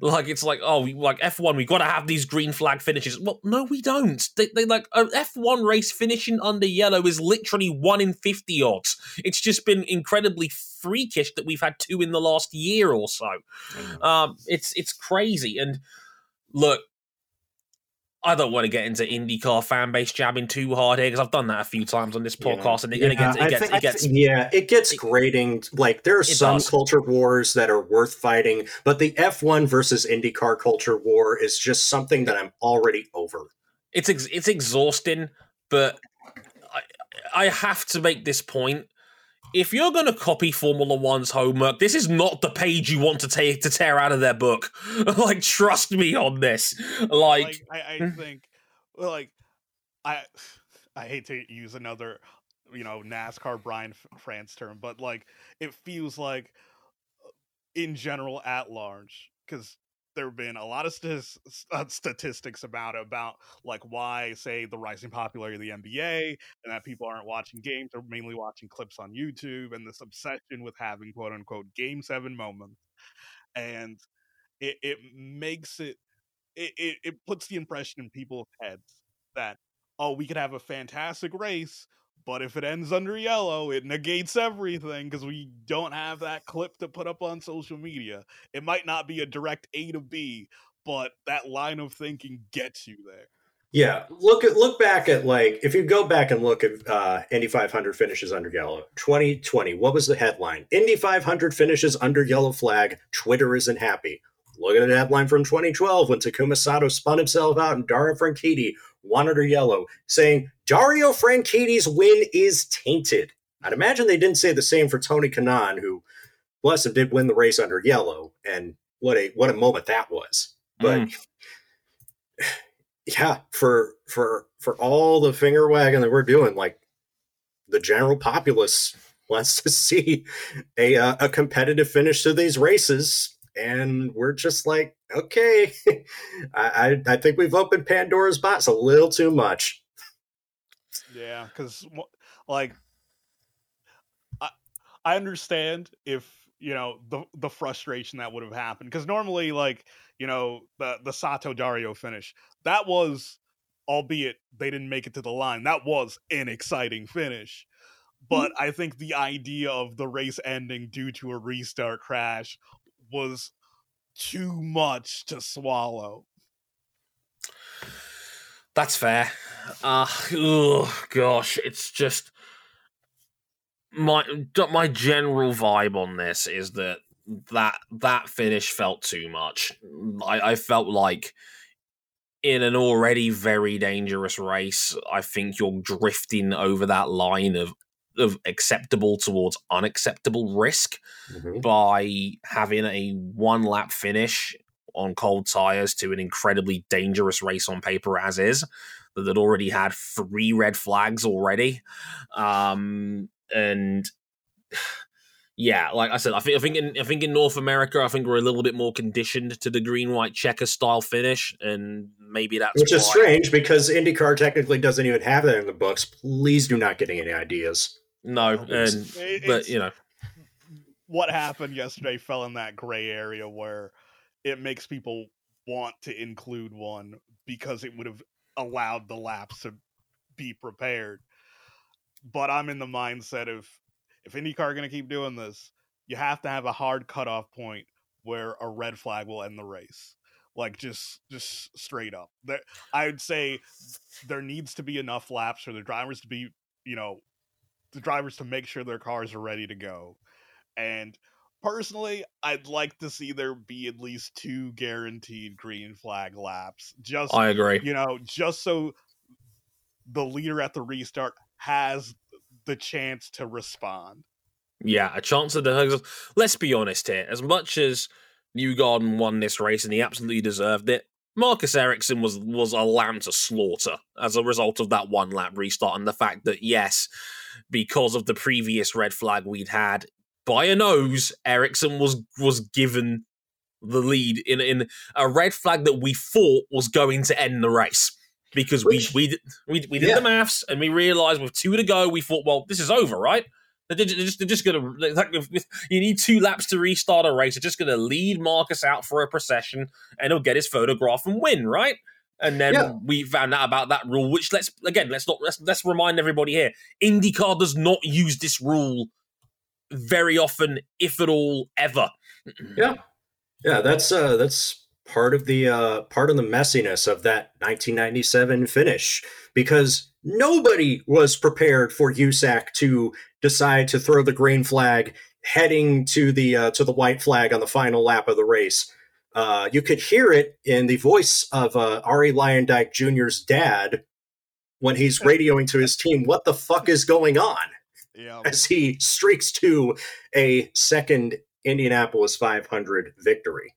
Like it's like oh, we, like F one, we got to have these green flag finishes. Well, no, we don't. They, they like an F one race finishing under yellow is literally one in fifty odds. It's just been incredibly freakish that we've had two in the last year or so. Mm. Um, it's it's crazy. And look, I don't want to get into IndyCar fan base jabbing too hard here, because I've done that a few times on this podcast, yeah. and, it, and yeah, it gets, it gets, it gets yeah, it gets it, grating. Like there are some does. culture wars that are worth fighting, but the F one versus IndyCar culture war is just something that I'm already over. It's ex- it's exhausting, but I, I have to make this point. If you're going to copy Formula One's homework, this is not the page you want to take to tear out of their book. Like, trust me on this. Like, like I, I think, like, I, I hate to use another, you know, NASCAR Brian France term, but like, it feels like, in general, at large, because there have been a lot of st- statistics about it, about like why, say, the rising popularity of the N B A and that people aren't watching games. They're mainly watching clips on YouTube, and this obsession with having quote unquote game seven moments. And it, it makes it, it, it, it puts the impression in people's heads that, oh, we could have a fantastic race, but if it ends under yellow, it negates everything because we don't have that clip to put up on social media. It might not be a direct A to B, but that line of thinking gets you there. Yeah, look at look back at, like, if you go back and look at uh, Indy five hundred finishes under yellow, twenty twenty, what was the headline? Indy five hundred finishes under yellow flag, Twitter isn't happy. Look at the headline from twenty twelve when Takuma Sato spun himself out and Dario Franchitti won under yellow, saying Dario Franchitti's win is tainted. I'd imagine they didn't say the same for Tony Kanaan, who, bless him, did win the race under yellow, and what a what a moment that was. But mm. yeah, for for for all the finger wagging that we're doing, like, the general populace wants to see a uh, a competitive finish to these races. And we're just like, okay, I, I I think we've opened Pandora's box a little too much. Yeah, because, like, I I understand if, you know, the the frustration that would have happened. Because normally, like, you know, the, the Sato Dario finish, that was, albeit they didn't make it to the line, that was an exciting finish. But I think the idea of the race ending due to a restart crash was too much to swallow. That's fair. Uh, oh, gosh, it's just... My my general vibe on this is that that, that finish felt too much. I, I felt like, in an already very dangerous race, I think you're drifting over that line of of acceptable towards unacceptable risk mm-hmm. by having a one lap finish on cold tires to an incredibly dangerous race on paper as is, that already had three red flags already. Um, and yeah, like I said, I think, I think in, I think in North America, I think we're a little bit more conditioned to the green, white checker style finish. And maybe that's Which why. is strange because IndyCar technically doesn't even have that in the books. Please do not get any ideas. No, and it's, but you know what happened yesterday fell in that gray area where it makes people want to include one because it would have allowed the laps to be prepared. But I'm in the mindset of, if IndyCar going to keep doing this, you have to have a hard cutoff point where a red flag will end the race. Like, just just straight up. There, I would say there needs to be enough laps for the drivers to be, you know, the drivers to make sure their cars are ready to go. And personally, I'd like to see there be at least two guaranteed green flag laps. Just, I agree. You know, just so the leader at the restart has the chance to respond. Yeah, a chance at the hugs. Let's be honest here. As much as Newgarden won this race and he absolutely deserved it, Marcus Ericsson was was a lamb to slaughter as a result of that one lap restart, and the fact that, yes, because of the previous red flag we'd had by a nose, Ericsson was was given the lead in in a red flag that we thought was going to end the race. Because Which, we we we, we did yeah. the maths and we realised with two to go, we thought, well, this is over, right? They're just, they're just going to... You need two laps to restart a race. They're just going to lead Marcus out for a procession and he'll get his photograph and win, right? And then yeah. we found out about that rule, which, let's again, let's not let's, let's remind everybody here, IndyCar does not use this rule very often, if at all, ever. Yeah. Yeah, that's... Uh, that's... part of the uh, part of the messiness of that nineteen ninety-seven finish, because nobody was prepared for U S A C to decide to throw the green flag heading to the uh, to the white flag on the final lap of the race. Uh, you could hear it in the voice of uh, Ari Leyendyk Junior's dad when he's radioing to his team, "What the fuck is going on?" Yeah. As he streaks to a second Indianapolis five hundred victory.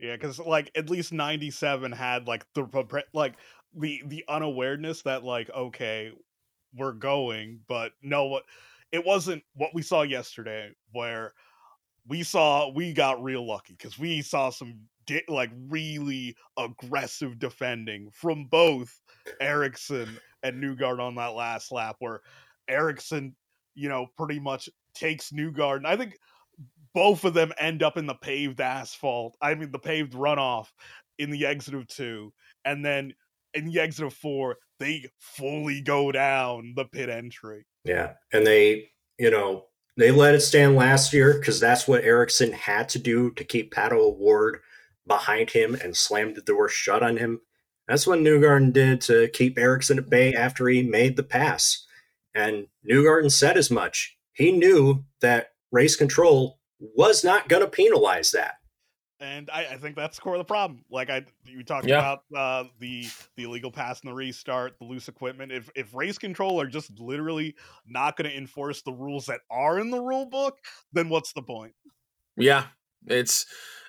Yeah, because, like, at least ninety-seven had, like, the like the the unawareness that, like, okay, we're going, but no, what it wasn't what we saw yesterday, where we saw we got real lucky because we saw some di- like really aggressive defending from both Ericsson and Newgarden on that last lap, where Ericsson, you know, pretty much takes Newgarden. I think both of them end up in the paved asphalt. I mean, the paved runoff in the exit of two. And then in the exit of four, they fully go down the pit entry. Yeah. And they, you know, they let it stand last year because that's what Ericsson had to do to keep Pato O'Ward behind him and slam the door shut on him. That's what Newgarden did to keep Ericsson at bay after he made the pass. And Newgarden said as much. He knew that race control was not going to penalize that, and I, I think that's the core of the problem. Like I, you talked yeah. about uh, the the illegal pass and the restart, the loose equipment. If if race control are just literally not going to enforce the rules that are in the rule book, then what's the point? Yeah, it's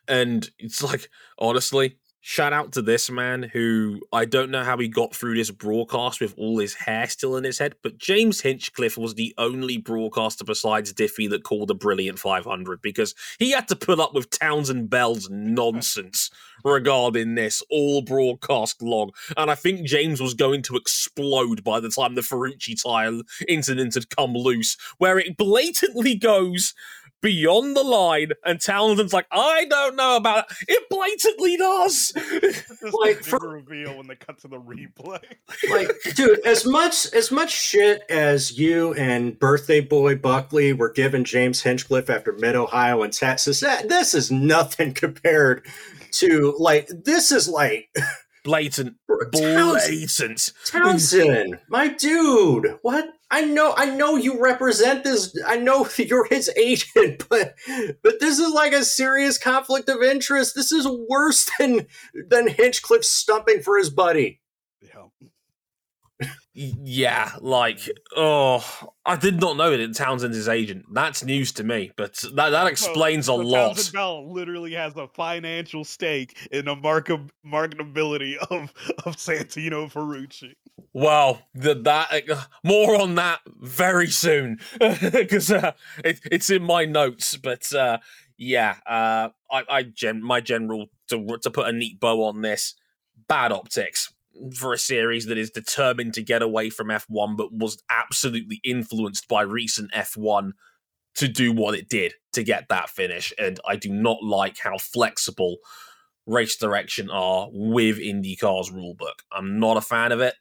and it's like, honestly, shout out to this man who, I don't know how he got through this broadcast with all his hair still in his head, but James Hinchcliffe was the only broadcaster besides Diffie that called a brilliant five hundred, because he had to put up with Townsend Bell's nonsense regarding this all broadcast long. And I think James was going to explode by the time the Ferrucci tire incident had come loose, where it blatantly goes beyond the line, and Townsend's like, I don't know about it. It blatantly does. Like, for reveal when they cut to the replay. Like, dude, as much as much shit as you and birthday boy Buckley were giving James Hinchcliffe after Mid-Ohio and Texas, that, this is nothing compared to, like, this is like blatant, blatant. Townsend, my dude, what? I know, I know you represent this. I know you're his agent, but but this is like a serious conflict of interest. This is worse than than Hinchcliffe stumping for his buddy. Yeah, yeah, like, oh, I did not know that Townsend's his agent. That's news to me, but that that explains so, so a lot. Townsend Bell literally has a financial stake in the market marketability of of Santino Ferrucci. Well, the, that uh, more on that very soon, because uh, it, it's in my notes. But uh, yeah, uh, I, I gen- my general to to put a neat bow on this, bad optics for a series that is determined to get away from F one, but was absolutely influenced by recent F one to do what it did to get that finish. And I do not like how flexible race direction are with IndyCar's rulebook. I'm not a fan of it,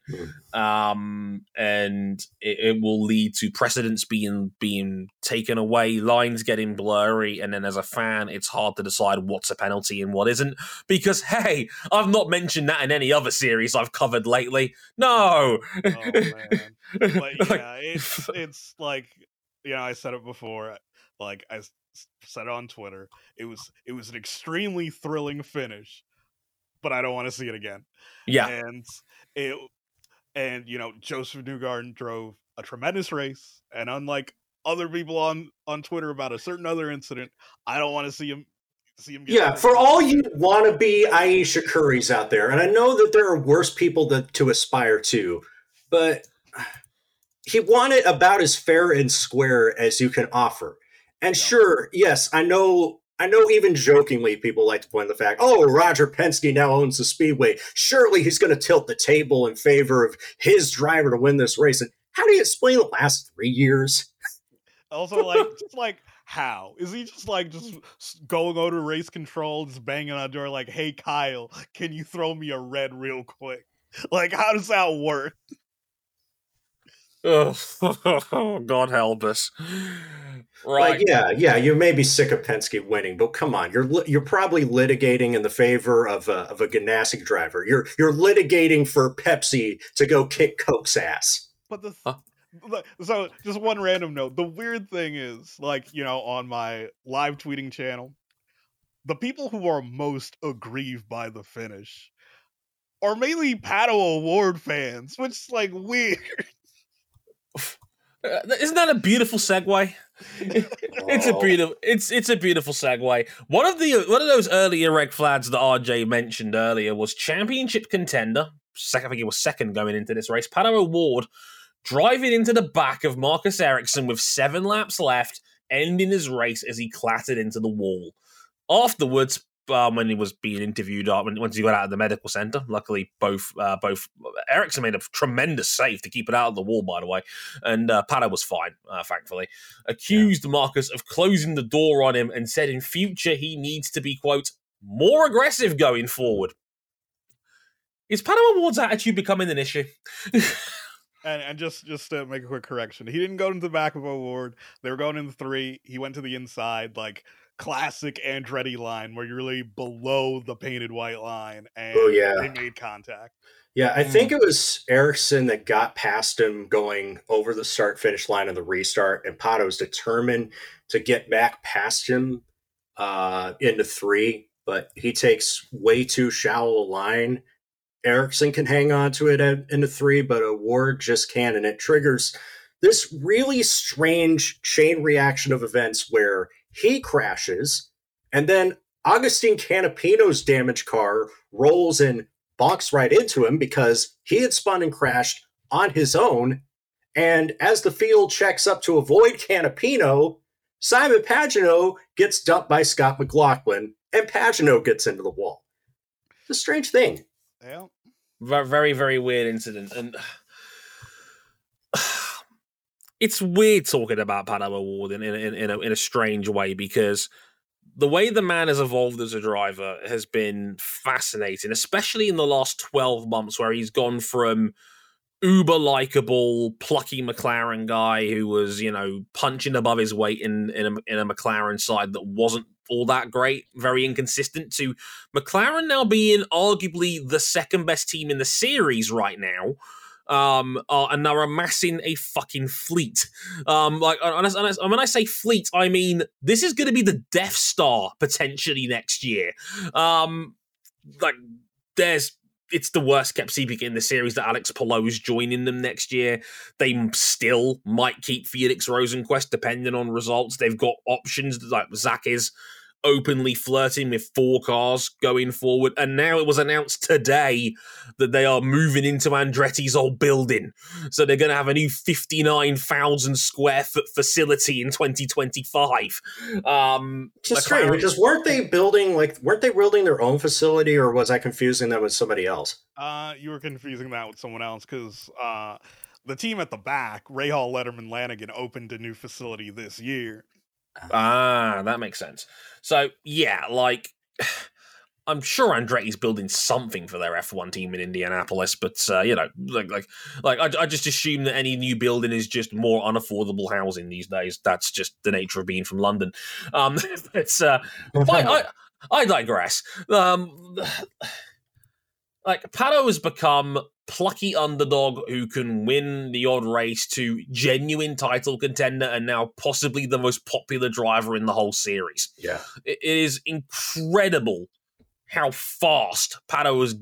um, and it, it will lead to precedents being being taken away, lines getting blurry, and then as a fan, it's hard to decide what's a penalty and what isn't. Because hey, I've not mentioned that in any other series I've covered lately. No, oh, man. But yeah, it's it's like, you know, I said it before, like I. said on Twitter, it was it was an extremely thrilling finish, but I don't want to see it again. Yeah, and it and you know Josef Newgarden drove a tremendous race, and unlike other people on, on Twitter about a certain other incident, I don't want to see him see him. Get yeah, for all you wannabe Ayesha Currys out there, and I know that there are worse people that to aspire to, but he won it about as fair and square as you can offer. And sure, yes, I know. I know. Even jokingly, people like to point the fact, "Oh, Roger Penske now owns the Speedway. Surely he's going to tilt the table in favor of his driver to win this race." And how do you explain the last three years? Also, like, just like, how is he just like just going over to race control, just banging on the door, like, "Hey, Kyle, can you throw me a red real quick?" Like, how does that work? Oh, God help us. Right. Like, yeah, yeah, you may be sick of Penske winning, but come on, you're you're probably litigating in the favor of a of a Ganassi driver. You're you're litigating for Pepsi to go kick Coke's ass. But the huh? So just one random note. The weird thing is, like, you know, on my live tweeting channel, the people who are most aggrieved by the finish are mainly Pato O'Ward fans, which is like weird. Isn't that a beautiful segue? It's a beautiful, it's it's a beautiful segue. One of the one of those earlier red flags that R J mentioned earlier was championship contender. Second, I think it was second going into this race. Pato O'Ward driving into the back of Marcus Ericsson with seven laps left, ending his race as he clattered into the wall. Afterwards, Um, when he was being interviewed, uh, when, once he got out of the medical center, luckily both uh, both Ericsson made a tremendous save to keep it out of the wall, by the way, and uh, Pato was fine, uh, thankfully. Accused yeah. Marcus of closing the door on him and said in future he needs to be, quote, more aggressive going forward. Is Pato O'Ward's attitude becoming an issue? And and just, just to make a quick correction, he didn't go into the back of O'Ward. They were going in three. He went to the inside, like, classic Andretti line where you're really below the painted white line, and oh, yeah. they made contact. Yeah, I think it was Ericsson that got past him going over the start-finish line of the restart, and Pato's determined to get back past him uh, into three, but he takes way too shallow a line. Ericsson can hang on to it at, into three, but O'Ward just can't, and it triggers this really strange chain reaction of events where he crashes, and then Augustine Canapino's damaged car rolls and bonks right into him because he had spun and crashed on his own. And as the field checks up to avoid Canapino, Simon Pagenaud gets dumped by Scott McLaughlin, and Pagenaud gets into the wall. It's a strange thing. Yeah. Very, very weird incident. And it's weird talking about Pato O'Ward in, in, in, in, a, in a strange way, because the way the man has evolved as a driver has been fascinating, especially in the last twelve months, where he's gone from uber likable, plucky McLaren guy who was, you know, punching above his weight in, in, a, in a McLaren side that wasn't all that great, very inconsistent, to McLaren now being arguably the second best team in the series right now. Um, uh, and they're amassing a fucking fleet. Um, like, and, I, and when I say fleet, I mean this is going to be the Death Star potentially next year. Um, like, there's it's the worst kept secret in the series that Alex Palou is joining them next year. They still might keep Felix Rosenquist depending on results. They've got options, like Zach is openly flirting with four cars going forward, and now it was announced today that they are moving into Andretti's old building, so they're going to have a new fifty-nine thousand square foot facility in twenty twenty-five. Um, just strange, because weren't they building like weren't they building their own facility, or was I confusing that with somebody else? Uh, you were confusing that with someone else, because uh, the team at the back, Rahal, Letterman, Lanigan, opened a new facility this year. Ah, that makes sense. So, yeah, like, I'm sure Andretti's building something for their F one team in Indianapolis, but uh, you know, like, like, like I, I just assume that any new building is just more unaffordable housing these days. That's just the nature of being from London. Um, it's uh, I, I, I digress. Um, like Pato has become plucky underdog who can win the odd race to genuine title contender and now possibly the most popular driver in the whole series. Yeah, it is incredible how fast Pato has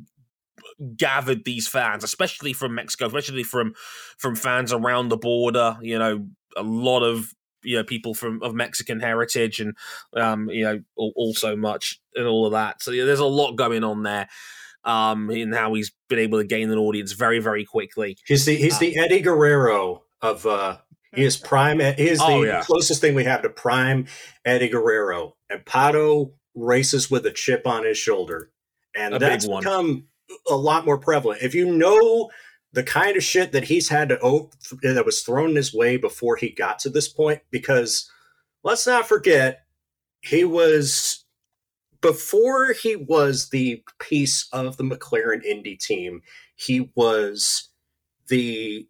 gathered these fans, especially from Mexico, especially from from fans around the border. You know, a lot of you know people from of Mexican heritage, and um, you know, also much and all of that. So yeah, there's a lot going on there. Um, in how he's been able to gain an audience very, very quickly. He's the he's um, the Eddie Guerrero of uh, he is prime. He is oh, the yeah. closest thing we have to prime Eddie Guerrero, and Pato races with a chip on his shoulder, and a that's become a lot more prevalent. If you know the kind of shit that he's had to oh, that was thrown his way before he got to this point, because let's not forget he was. Before he was the piece of the McLaren Indy team, he was the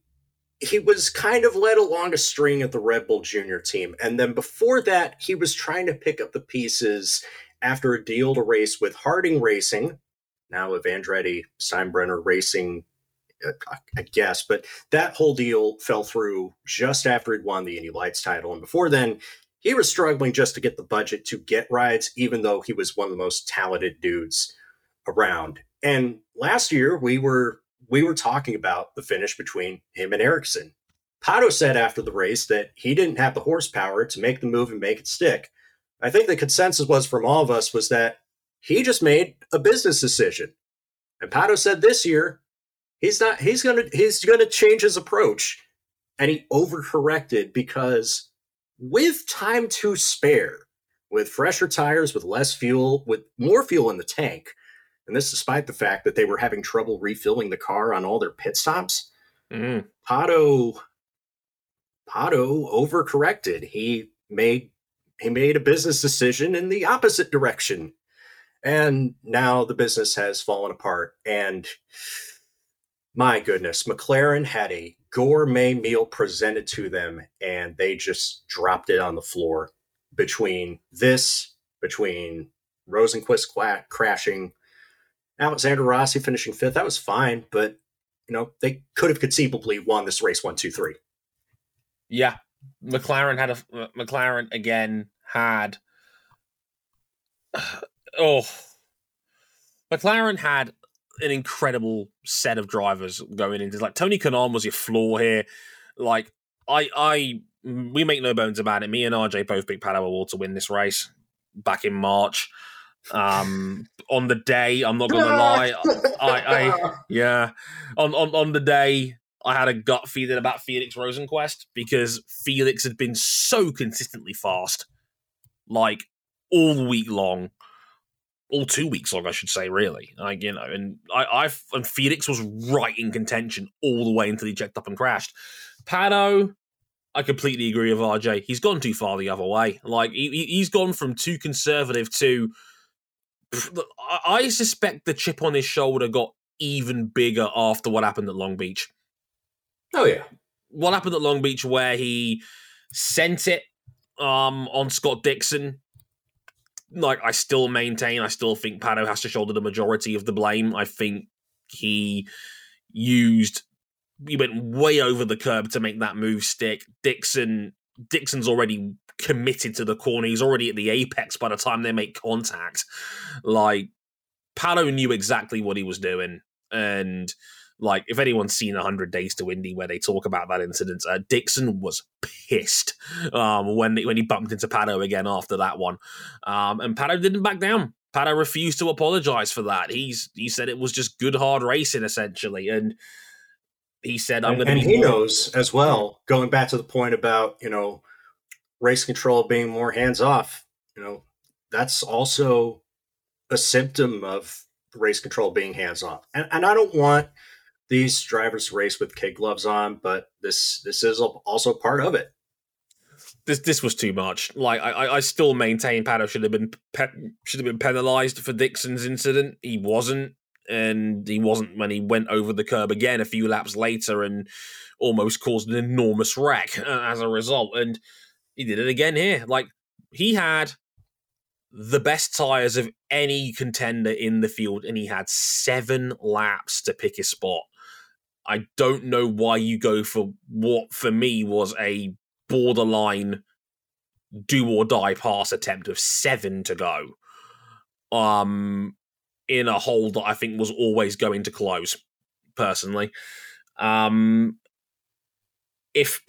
he was kind of led along a string of the Red Bull Junior team. And then before that, he was trying to pick up the pieces after a deal to race with Harding Racing, now of Andretti, Steinbrenner Racing, I guess. But that whole deal fell through just after he'd won the Indy Lights title. And before then, he was struggling just to get the budget to get rides, even though he was one of the most talented dudes around. And last year, we were we were talking about the finish between him and Ericsson. Pato said after the race that he didn't have the horsepower to make the move and make it stick. I think the consensus was from all of us was that he just made a business decision. And Pato said this year he's not he's gonna he's gonna change his approach, and he overcorrected because. With time to spare, with fresher tires, with less fuel, with more fuel in the tank, and this despite the fact that they were having trouble refilling the car on all their pit stops, mm-hmm. Pato, Pato overcorrected. He made he made a business decision in the opposite direction, and now the business has fallen apart. And my goodness, McLaren had a gourmet meal presented to them, and they just dropped it on the floor. Between this, between Rosenquist cla- crashing, Alexander Rossi finishing fifth, that was fine, but you know they could have conceivably won this race one, two, three. Yeah, McLaren had a uh, McLaren again had uh, oh, McLaren had. an incredible set of drivers going into like Tony Kanaan was your floor here. Like I, I, we make no bones about it. Me and R J both picked Pato O'Ward to win this race back in March. Um, on the day, I'm not going to lie. I, I, yeah, on, on, on the day I had a gut feeling about Felix Rosenquist because Felix had been so consistently fast, like all week long. All two weeks long, I should say, really. Like, you know, and I, I and Felix was right in contention all the way until he checked up and crashed. Pato, I completely agree with R J. He's gone too far the other way. Like, he, he's gone from too conservative to... I suspect the chip on his shoulder got even bigger after what happened at Long Beach. Oh, yeah. What happened at Long Beach where he sent it um, on Scott Dixon... Like, I still maintain, I still think Pato has to shoulder the majority of the blame. I think he used, he went way over the curb to make that move stick. Dixon, Dixon's already committed to the corner. He's already at the apex by the time they make contact. Like, Pato knew exactly what he was doing. And, like, if anyone's seen one hundred Days to Indy where they talk about that incident, uh, Dixon was pissed um, when, when he bumped into Pato again after that one. Um, and Pato didn't back down. Pato refused to apologize for that. He's He said it was just good, hard racing, essentially. And he said, I'm going to be... And he knows as well, going back to the point about, you know, race control being more hands-off, you know, that's also a symptom of race control being hands-off. And, and I don't want... These drivers race with kid gloves on, but this this is also part of it. this this was too much. Like I, I still maintain Pato should have been pe- should have been penalised for Dixon's incident. He wasn't, and he wasn't when he went over the curb again a few laps later and almost caused an enormous wreck uh, as a result. And he did it again here. Like, he had the best tyres of any contender in the field, and he had seven laps to pick his spot. I don't know why you go for what, for me, was a borderline do-or-die pass attempt of seven to go um, in a hole that I think was always going to close, personally. Um, if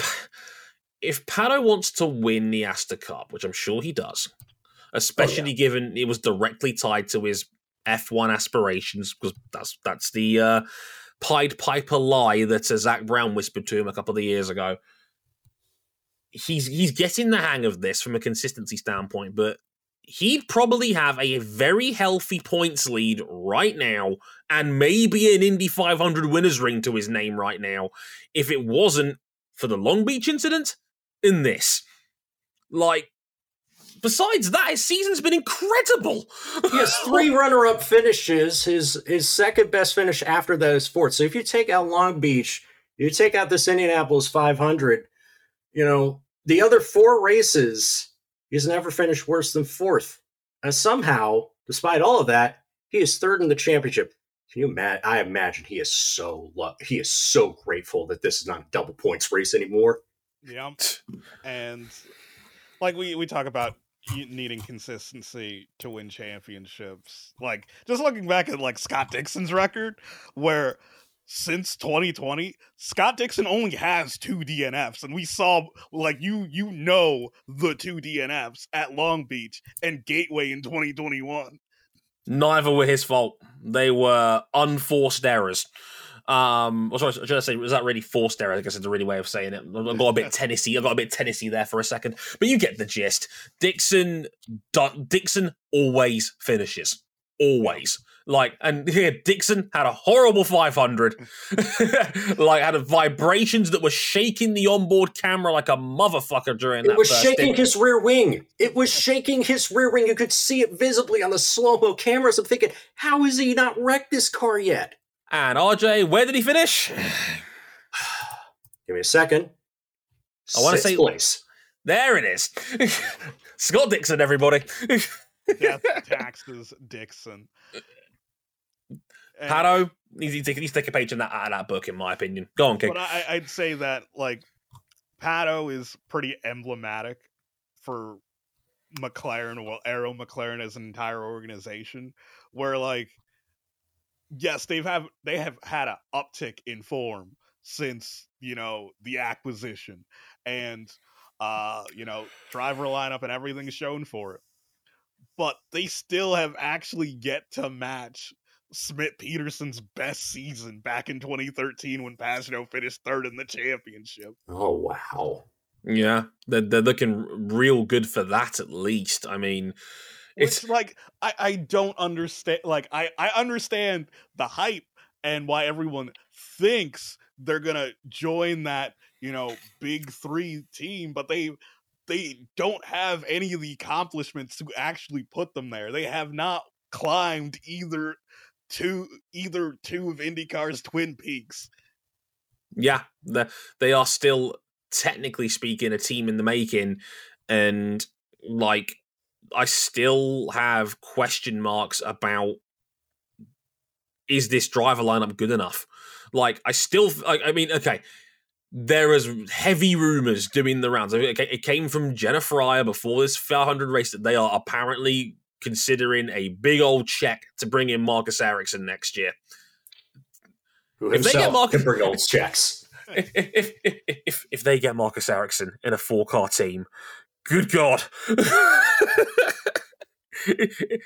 if Pato wants to win the Astor Cup, which I'm sure he does, especially oh, yeah. given it was directly tied to his F one aspirations, because that's, that's the... Uh, Pied Piper lie that uh, Zach Brown whispered to him a couple of years ago. He's he's getting the hang of this from a consistency standpoint, but he'd probably have a very healthy points lead right now and maybe an Indy five hundred winner's ring to his name right now if it wasn't for the Long Beach incident and this. Like, besides that, his season's been incredible. He has three runner-up finishes, his his second-best finish after that is fourth. So if you take out Long Beach, you take out this Indianapolis five hundred, you know, the other four races, he's never finished worse than fourth. And somehow, despite all of that, he is third in the championship. Can you imagine? I imagine he is so lo- he is so grateful that this is not a double-points race anymore. Yeah, and like we, we talk about needing consistency to win championships. Like, just looking back at like Scott Dixon's record, where since twenty twenty, Scott Dixon only has two D N Fs, and we saw like you you know the two D N Fs at Long Beach and Gateway in twenty twenty-one. Neither were his fault. They were unforced errors. Um, or sorry, should I say, was that really forced error? I guess it's a really way of saying it. I got a bit Tennessee. I got a bit Tennessee there for a second, but you get the gist. Dixon, Dixon always finishes, always. Like, and here Dixon had a horrible five hundred. Like, had a vibrations that were shaking the onboard camera like a motherfucker during it that. It was first shaking day. his rear wing. It was shaking his rear wing. You could see it visibly on the slow mo cameras. I'm thinking, how has he not wrecked this car yet? And R J, where did he finish? Give me a second. I want to say place. There it is. Scott Dixon, everybody. Death taxes Dixon. And Pato, he's taking take a page in that, out of that book, in my opinion. Go on, King. But I, I'd say that like Pato is pretty emblematic for McLaren, well, Aero McLaren as an entire organization, where like, yes, they've have they have had an uptick in form since, you know, the acquisition, and uh, you know, driver lineup and everything shown for it. But they still have actually yet to match Smit Petersen's best season back in twenty thirteen when Pagenaud finished third in the championship. Oh wow! Yeah, they're they're looking real good for that at least. I mean. It's which, like, I, I don't understand. Like, I, I understand the hype and why everyone thinks they're going to join that, you know, big three team, but they they don't have any of the accomplishments to actually put them there. They have not climbed either two, either two of IndyCar's twin peaks. Yeah, the, they are still, technically speaking, a team in the making. And, like, I still have question marks about, is this driver lineup good enough? Like, I still, I, I mean, okay, there is heavy rumors doing the rounds. It came from Jenna Fryer before this five hundred race that they are apparently considering a big old check to bring in Marcus Ericsson next year. Who himself if they get Marcus, can bring old checks. If, if, if, if, if they get Marcus Ericsson in a four-car team, good God.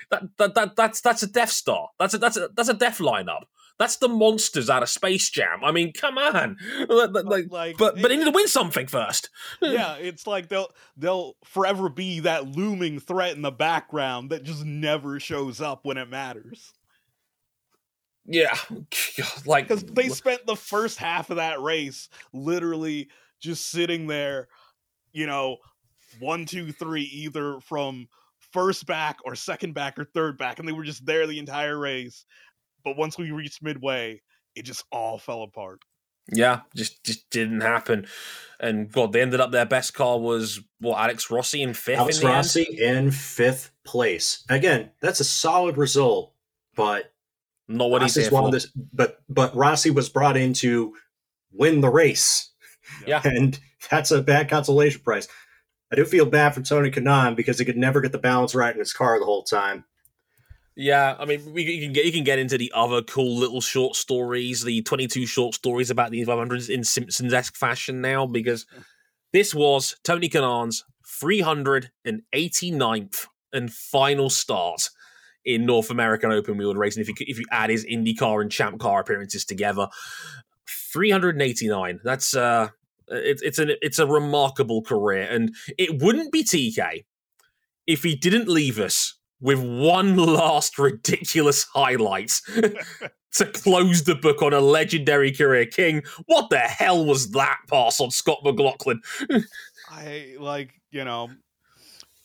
that, that that that's that's a Death Star. That's a that's a that's a Death lineup. That's the monsters out of Space Jam. I mean, come on. But like, like, but, but they need to win something first. Yeah, it's like they'll they'll forever be that looming threat in the background that just never shows up when it matters. Yeah, like, because they spent the first half of that race literally just sitting there, you know, one, two, three, either from first back or second back or third back. And they were just there the entire race. But once we reached midway, it just all fell apart. Yeah, just just didn't happen. And God, they ended up, their best car was what, Alex Rossi in fifth. Alex in Rossi end? in fifth place. Again, that's a solid result, but not what Rossi's he's one for. Of this, but but Rossi was brought in to win the race. Yeah, and that's a bad consolation prize. I do feel bad for Tony Kanaan because he could never get the balance right in his car the whole time. Yeah, I mean, we, you can get you can get into the other cool little short stories, the twenty-two short stories about the five hundreds in Simpsons-esque fashion now, because this was Tony Kanaan's three hundred eighty-ninth and final start in North American open wheel racing. If you if you add his IndyCar and Champ Car appearances together, three hundred eighty-nine. That's uh, it's it's an it's a remarkable career, and it wouldn't be T K if he didn't leave us with one last ridiculous highlight to close the book on a legendary career. King, what the hell was that pass on Scott McLaughlin? I, like, you know,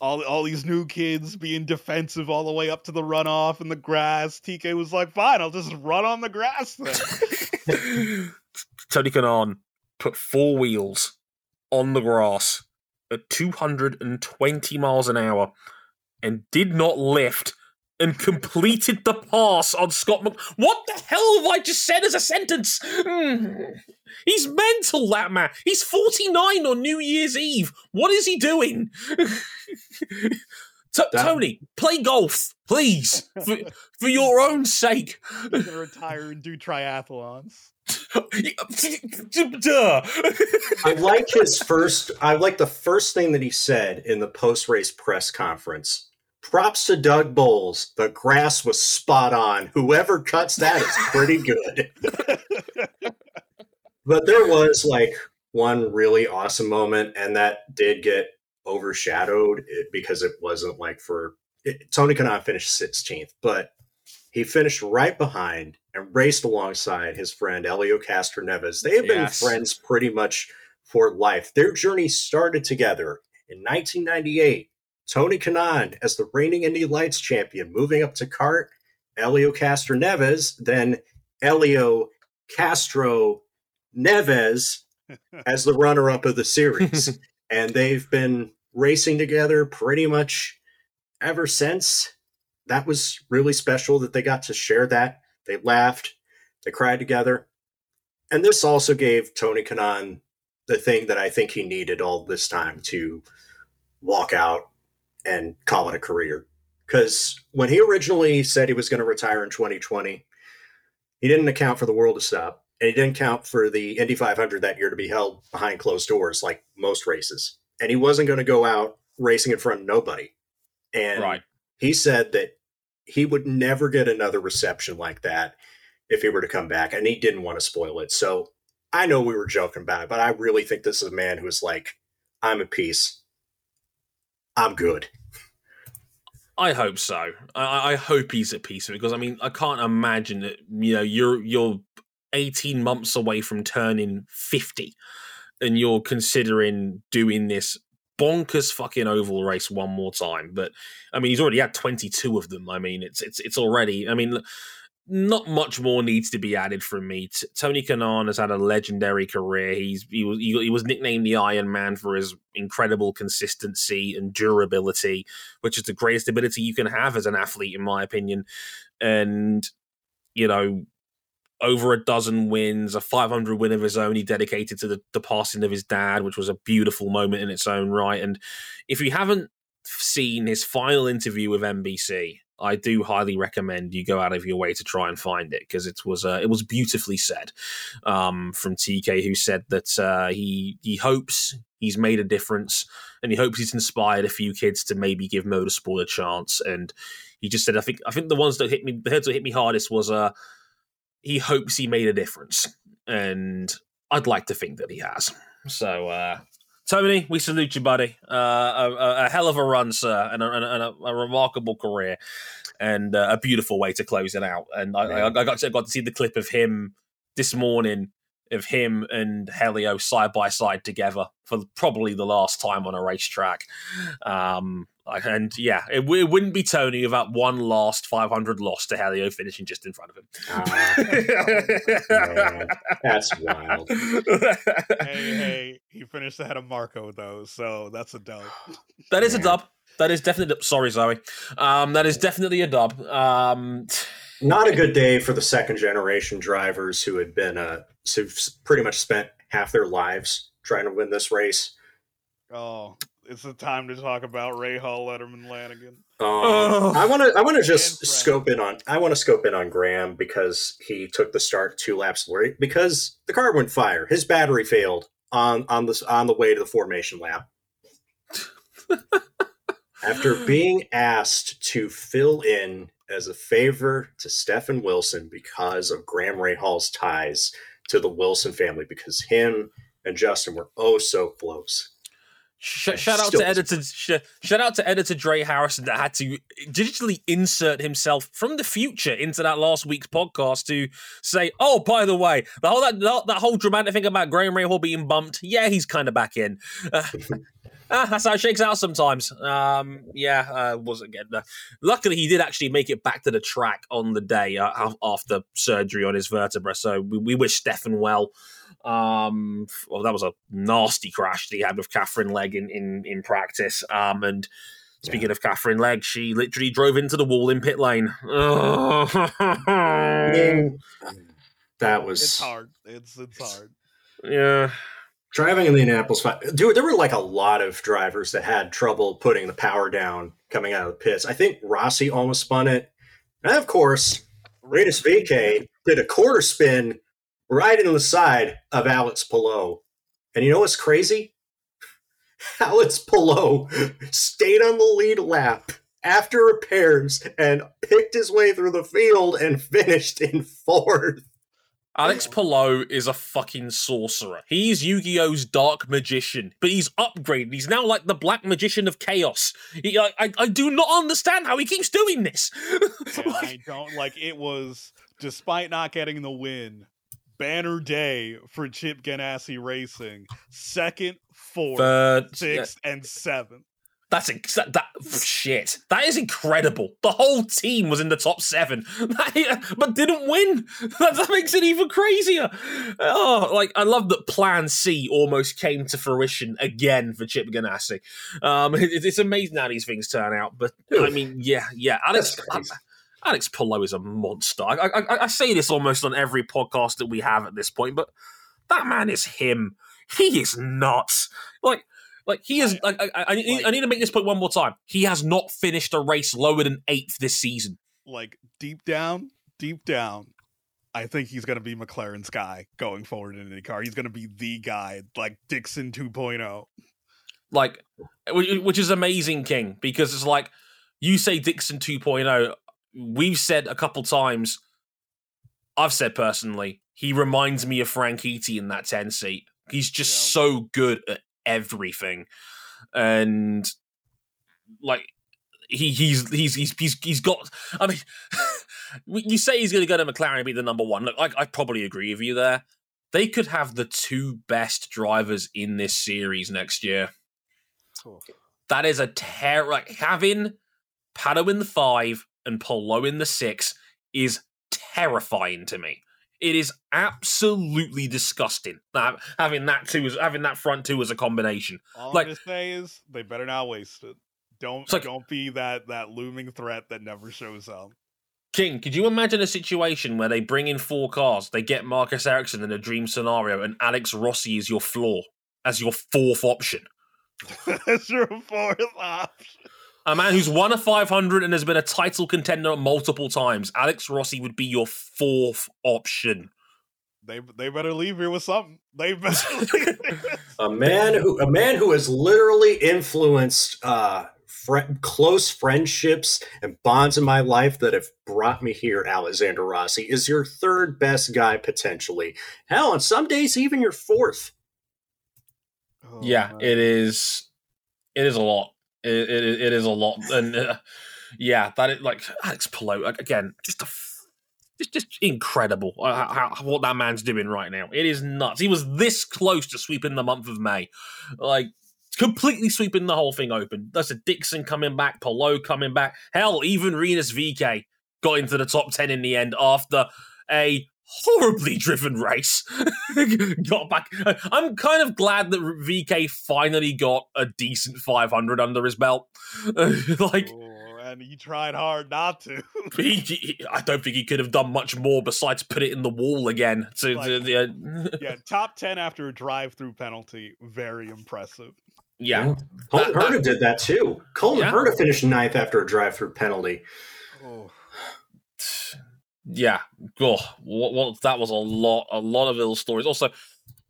all all these new kids being defensive all the way up to the runoff and the grass. T K was like, fine, I'll just run on the grass then. Tony Kanaan put four wheels on the grass at two hundred twenty miles an hour and did not lift, and completed the pass on Scott Mc... What the hell have I just said as a sentence? Mm. He's mental, that man. He's forty-nine on New Year's Eve. What is he doing? T- Tony, play golf, please, for, for your own sake. He's gonna retire and do triathlons. I like his first. I like the first thing that he said in the post-race press conference. Props to Doug Bowles. The grass was spot on. Whoever cuts that is pretty good. But there was like one really awesome moment, and that did get overshadowed because it wasn't like for it, Tony Kanaan finished sixteenth, but he finished right behind and raced alongside his friend Hélio Castroneves. They have been yes. friends pretty much for life. Their journey started together in nineteen ninety-eight. Tony Kanaan as the reigning Indy Lights champion, moving up to kart, Hélio Castroneves, then Hélio Castroneves as the runner-up of the series. And they've been racing together pretty much ever since. That was really special that they got to share that. They laughed, they cried together. And this also gave Tony Kanaan the thing that I think he needed all this time to walk out and call it a career. Because when he originally said he was going to retire in twenty twenty, he didn't account for the world to stop. And he didn't count for the Indy five hundred that year to be held behind closed doors like most races. And he wasn't going to go out racing in front of nobody. And right. he said that he would never get another reception like that if he were to come back, and he didn't want to spoil it. So I know we were joking about it, but I really think this is a man who's like, I'm at peace. I'm good. I hope so. I, I hope he's at peace, because I mean, I can't imagine that, you know, you're, you're eighteen months away from turning fifty and you're considering doing this bonkers fucking oval race one more time. But I mean, he's already had twenty-two of them. I mean, it's it's it's already, I mean, not much more needs to be added from me. T- Tony Kanaan has had a legendary career. He's he was he, he was nicknamed the Iron Man for his incredible consistency and durability, which is the greatest ability you can have as an athlete, in my opinion. And, you know, over a dozen wins, a five hundred win of his own. He dedicated to the, the passing of his dad, which was a beautiful moment in its own right. And if you haven't seen his final interview with N B C, I do highly recommend you go out of your way to try and find it, because it was uh, it was beautifully said um, from T K, who said that uh, he he hopes he's made a difference, and he hopes he's inspired a few kids to maybe give motorsport a chance. And he just said, I think I think the ones that hit me the heads that hit me hardest was a. Uh, He hopes he made a difference, and I'd like to think that he has. So, uh, Tony, we salute you, buddy. Uh, a, a hell of a run, sir, and a, and a, a remarkable career, and uh, a beautiful way to close it out. And I, I, I, got to, I got to see the clip of him this morning of him and Hélio side by side together for probably the last time on a racetrack. Um, and yeah, it, it wouldn't be Tony without one last five hundred loss to Hélio finishing just in front of him. Uh, that's wild. Hey, hey, he finished ahead of Marco though, so that's a dub. That is yeah. a dub. That is definitely sorry, Zoe. Um, that is definitely a dub. Um, Not a good day for the second generation drivers who had been uh, who've pretty much spent half their lives trying to win this race. Oh, it's the time to talk about Rahal, Letterman, Lanigan. Um, I want to. I want to just scope in on. I want to scope in on Graham because he took the start two laps late because the car went fire. His battery failed on on this on the way to the formation lap. After being asked to fill in as a favor to Stefan Wilson because of Graham Rahal's ties to the Wilson family, because him and Justin were oh so close. Sh- shout out to editor, sh- shout out to editor Dre Harrison that had to digitally insert himself from the future into that last week's podcast to say, "Oh, by the way, the whole that that whole dramatic thing about Graham Rahal being bumped, yeah, he's kind of back in." Uh, Ah, that's how it shakes out sometimes. Um, yeah, uh, wasn't getting there. Luckily, he did actually make it back to the track on the day uh, after surgery on his vertebra. So we, we wish Stefan well. Um, well, that was a nasty crash that he had with Catherine Legg in, in, in practice. Um, and speaking yeah. of Catherine Legg, she literally drove into the wall in pit lane. That was... It's hard. It's, it's hard. Yeah. Driving in the Indianapolis five hundred, dude, there were like a lot of drivers that had trouble putting the power down coming out of the pits. I think Rossi almost spun it. And of course, Rinus VeeKay did a quarter spin right into the side of Alex Palou. And you know what's crazy? Alex Palou stayed on the lead lap after repairs and picked his way through the field and finished in fourth. Alex Palou is a fucking sorcerer. He's Yu-Gi-Oh's dark magician, but he's upgraded. He's now like the black magician of chaos. He, I, I, I do not understand how he keeps doing this. like, I don't, like, it was, despite not getting the win, banner day for Chip Ganassi Racing. Second, fourth, uh, sixth, yeah. and seventh. That's inc- that, that shit. That is incredible. The whole team was in the top seven, that, but didn't win. That, that makes it even crazier. Oh, like I love that Plan C almost came to fruition again for Chip Ganassi. Um, it, it's amazing how these things turn out. But I mean, yeah, yeah. Alex Alex Palou is a monster. I, I, I say this almost on every podcast that we have at this point, but that man is him. He is nuts. Like. Like, he is, like, I, I, I, need, like, I need to make this point one more time. He has not finished a race lower than eighth this season. Like, deep down, deep down, I think he's going to be McLaren's guy going forward in IndyCar. He's going to be the guy, like Dixon two point oh. Like, which is amazing, King, because it's like, you say Dixon two point oh, we've said a couple times, I've said personally, he reminds me of Frank Eaty in that ten seat. He's just yeah. so good at everything, and like he he's he's he's he's, he's got. I mean, you say he's going to go to McLaren and be the number one. Look, I, I probably agree with you there. They could have the two best drivers in this series next year. Oh. That is a tear. Like having Pato in the five and Palou in the six is terrifying to me. It is absolutely disgusting that having that two, having that front two as a combination. All like, I'm gonna say is they better not waste it. Don't like, don't be that that looming threat that never shows up. King, could you imagine a situation where they bring in four cars, they get Marcus Ericsson in a dream scenario, and Alex Rossi is your floor as your fourth option? That's your fourth option. A man who's won a five hundred and has been a title contender multiple times. Alex Rossi would be your fourth option. They they better leave here with something. They better leave a man who a man who has literally influenced uh, fr- close friendships and bonds in my life that have brought me here. Alexander Rossi is your third best guy potentially. Hell, on some days even your fourth. Oh, yeah, man. it is. It is a lot. It, it it is a lot, and uh, yeah, that is like Alex Palou again, just a f- it's just incredible how, how, what that man's doing right now. It is nuts. He was this close to sweeping the month of May. Like, completely sweeping the whole thing open. That's a Dixon coming back, Palou coming back. Hell, even Rinus VeeKay got into the top ten in the end after a horribly driven race. Got back. I'm kind of glad that VeeKay finally got a decent five hundred under his belt. Like, oh, and he tried hard not to. he, he, I don't think he could have done much more besides put it in the wall again. To, like, to the, uh, yeah, top ten after a drive-through penalty. Very impressive. Yeah, Colton Herta that, did that too. Colton Herta yeah. finished ninth after a drive-through penalty. Oh. Yeah, oh, what, what, that was a lot, a lot of ill stories. Also,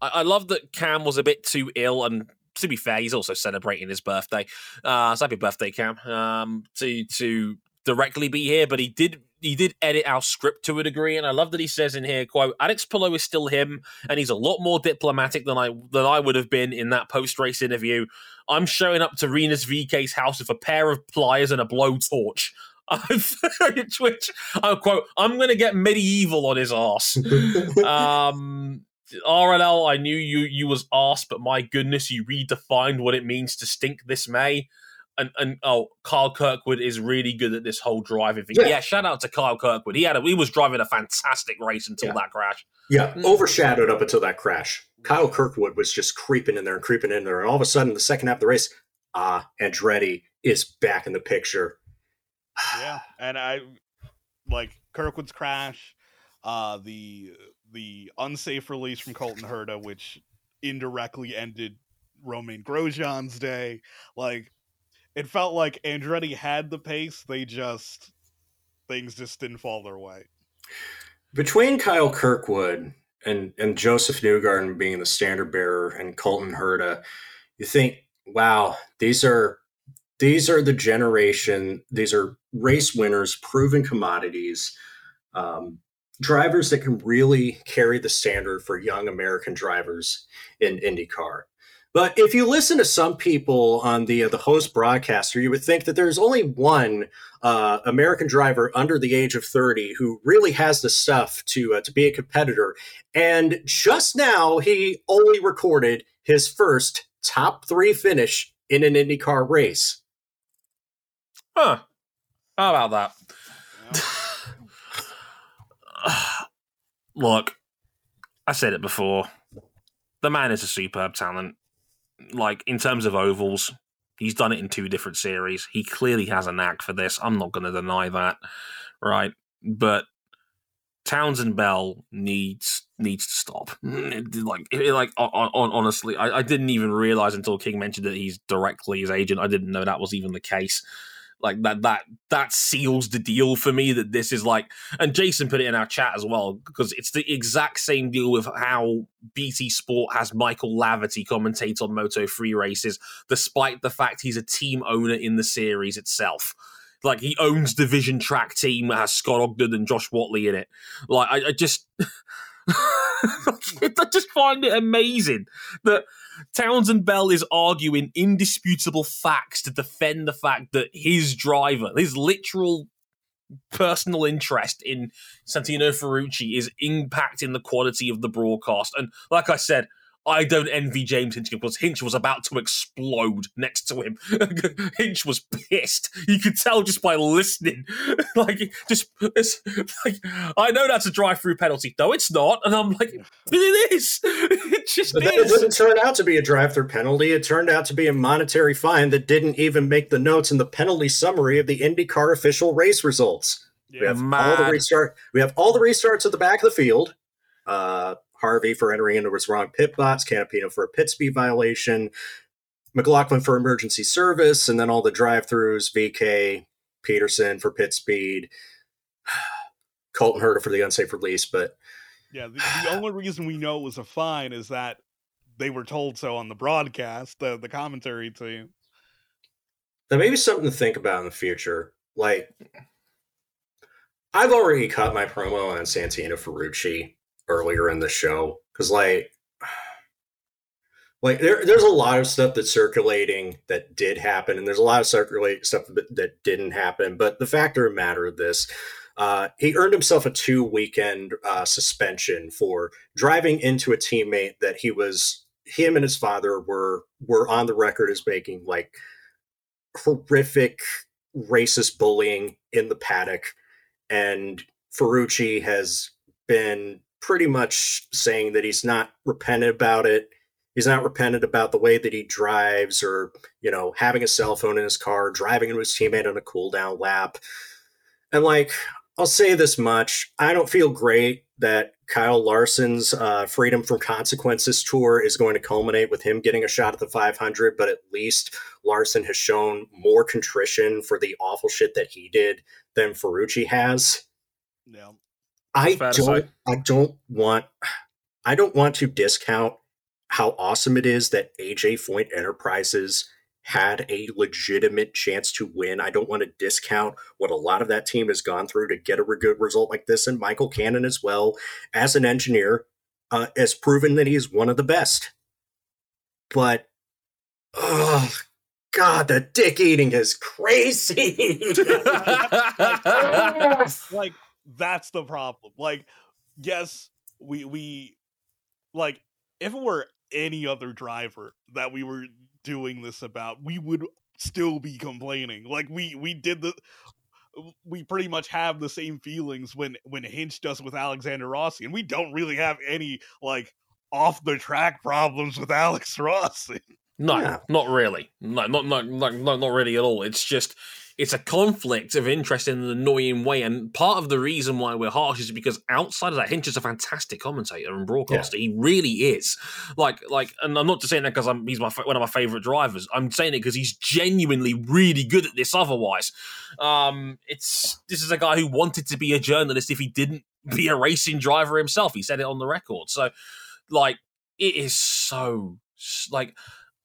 I, I love that Cam was a bit too ill, and to be fair, he's also celebrating his birthday. Uh, so happy birthday, Cam! Um, to to directly be here, but he did he did edit our script to a degree, and I love that he says in here, "quote Alex Palou is still him, and he's a lot more diplomatic than I than I would have been in that post race interview. I'm showing up to Rinus VeeKay's house with a pair of pliers and a blowtorch." Which I'll quote, I'm going to get medieval on his ass. um, R L L, I knew you you was ass, but my goodness, you redefined what it means to stink this May. And and oh, Kyle Kirkwood is really good at this whole driving thing. Yeah, yeah shout out to Kyle Kirkwood. He had a, he was driving a fantastic race until yeah. that crash. Yeah, overshadowed up until that crash. Kyle Kirkwood was just creeping in there and creeping in there, and all of a sudden, the second half of the race, ah, Andretti is back in the picture. Yeah, and I like Kirkwood's crash, uh, the the unsafe release from Colton Herta, which indirectly ended Romain Grosjean's day. Like, it felt like Andretti had the pace; they just things just didn't fall their way. Between Kyle Kirkwood and and Josef Newgarden being the standard bearer, and Colton Herta, you think, wow, these are. These are the generation, these are race winners, proven commodities, um, drivers that can really carry the standard for young American drivers in IndyCar. But if you listen to some people on the uh, the host broadcaster, you would think that there's only one uh, American driver under the age of thirty who really has the stuff to uh, to be a competitor. And just now, he only recorded his first top three finish in an IndyCar race. Huh. How about that? Yeah. Look, I said it before. The man is a superb talent. Like, in terms of ovals, he's done it in two different series. He clearly has a knack for this. I'm not going to deny that, right? But Townsend Bell needs needs to stop. Like, like on, on, honestly, I, I didn't even realize until King mentioned that he's directly his agent. I didn't know that was even the case. Like, that that that seals the deal for me, that this is like, and Jason put it in our chat as well, because it's the exact same deal with how B T Sport has Michael Laverty commentate on Moto three races, despite the fact he's a team owner in the series itself. Like, he owns the Vision Track team that has Scott Ogden and Josh Whatley in it. Like, I, I just... I just find it amazing that Townsend Bell is arguing indisputable facts to defend the fact that his driver, his literal personal interest in Santino Ferrucci is impacting the quality of the broadcast. And like I said, I don't envy James Hinchcliffe, because Hinch was about to explode next to him. Hinch was pissed. You could tell just by listening. Like, just, it's, like, I know that's a drive-through penalty. No, it's not. And I'm like, it is. It just but is. It didn't turn out to be a drive-through penalty. It turned out to be a monetary fine that didn't even make the notes in the penalty summary of the IndyCar official race results. Yeah, we have mad. all the restart. We have all the restarts at the back of the field. Uh, Harvey for entering into his wrong pit box, Canapino for a pit speed violation, McLaughlin for emergency service, and then all the drive-throughs, VeeKay, Pedersen for pit speed, Colton Herta for the unsafe release. But yeah, the, the only reason we know it was a fine is that they were told so on the broadcast, the, the commentary team. That may be something to think about in the future. Like, I've already cut my promo on Santino Ferrucci earlier in the show, because like like there, there's a lot of stuff that's circulating that did happen, and there's a lot of circulate stuff that didn't happen, but the fact of the matter of this Uh, he earned himself a two-weekend uh, suspension for driving into a teammate that he was, him and his father were were on the record as making like horrific racist bullying in the paddock. And Ferrucci has been pretty much saying that he's not repentant about it. He's not repentant about the way that he drives or, you know, having a cell phone in his car, driving into his teammate on a cool down lap. And like, I'll say this much. I don't feel great that Kyle Larson's uh, Freedom from Consequences tour is going to culminate with him getting a shot at the five hundred, but at least Larson has shown more contrition for the awful shit that he did than Ferrucci has. Yeah. I don't, I don't want, I don't want to discount how awesome it is that A J Foyt Enterprises had a legitimate chance to win. I don't want to discount what a lot of that team has gone through to get a good result like this. And Michael Cannon as well, as an engineer, uh, has proven that he's one of the best. But, oh, God, the dick eating is crazy. Like, that's the problem. Like, yes, we, we, like, if it were any other driver that we were doing this about, we would still be complaining. Like, we we did the we pretty much have the same feelings when when Hinch does with Alexander Rossi, and we don't really have any like off the track problems with Alex Rossi. No, yeah. not really. No, not not not not really at all. It's just it's a conflict of interest in an annoying way, and part of the reason why we're harsh is because outside of that, Hinch is a fantastic commentator and broadcaster. Yeah. He really is. Like, like, and I'm not just saying that because I'm he's my one of my favorite drivers. I'm saying it because he's genuinely really good at this. Otherwise, um, it's this is a guy who wanted to be a journalist if he didn't be a racing driver himself. He said it on the record. So, like, it is so like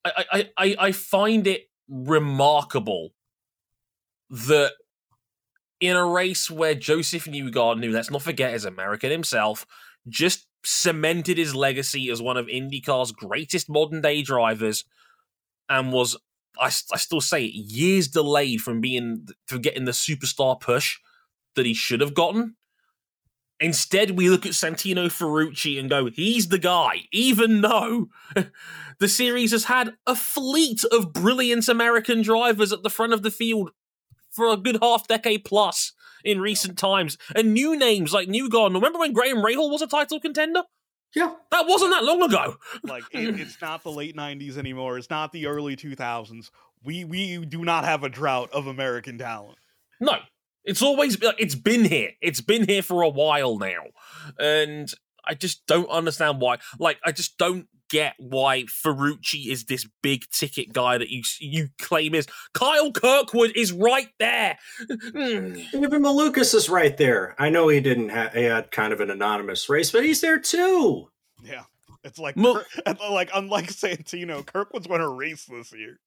I I I find it remarkable that in a race where Josef Newgarden, who let's not forget is American himself, just cemented his legacy as one of IndyCar's greatest modern day drivers and was, I, I still say it, years delayed from being from getting the superstar push that he should have gotten. Instead, we look at Santino Ferrucci and go, he's the guy, even though the series has had a fleet of brilliant American drivers at the front of the field for a good half decade plus in recent times, and new names like Newgarden. Remember when Graham Rahal was a title contender? Yeah, that wasn't that long ago. Like, it, it's not the late nineties anymore. It's not the early two thousands. We we do not have a drought of American talent. No, it's always like, it's been here. It's been here for a while now, and I just don't understand why. Like, I just don't get why Ferrucci is this big ticket guy that you you claim is. Kyle Kirkwood is right there. Mm. Even Malukas is right there. I know he didn't ha- he had kind of an anonymous race, but he's there too. Yeah, it's like Mal- like unlike Santino, Kirkwood's won a race this year.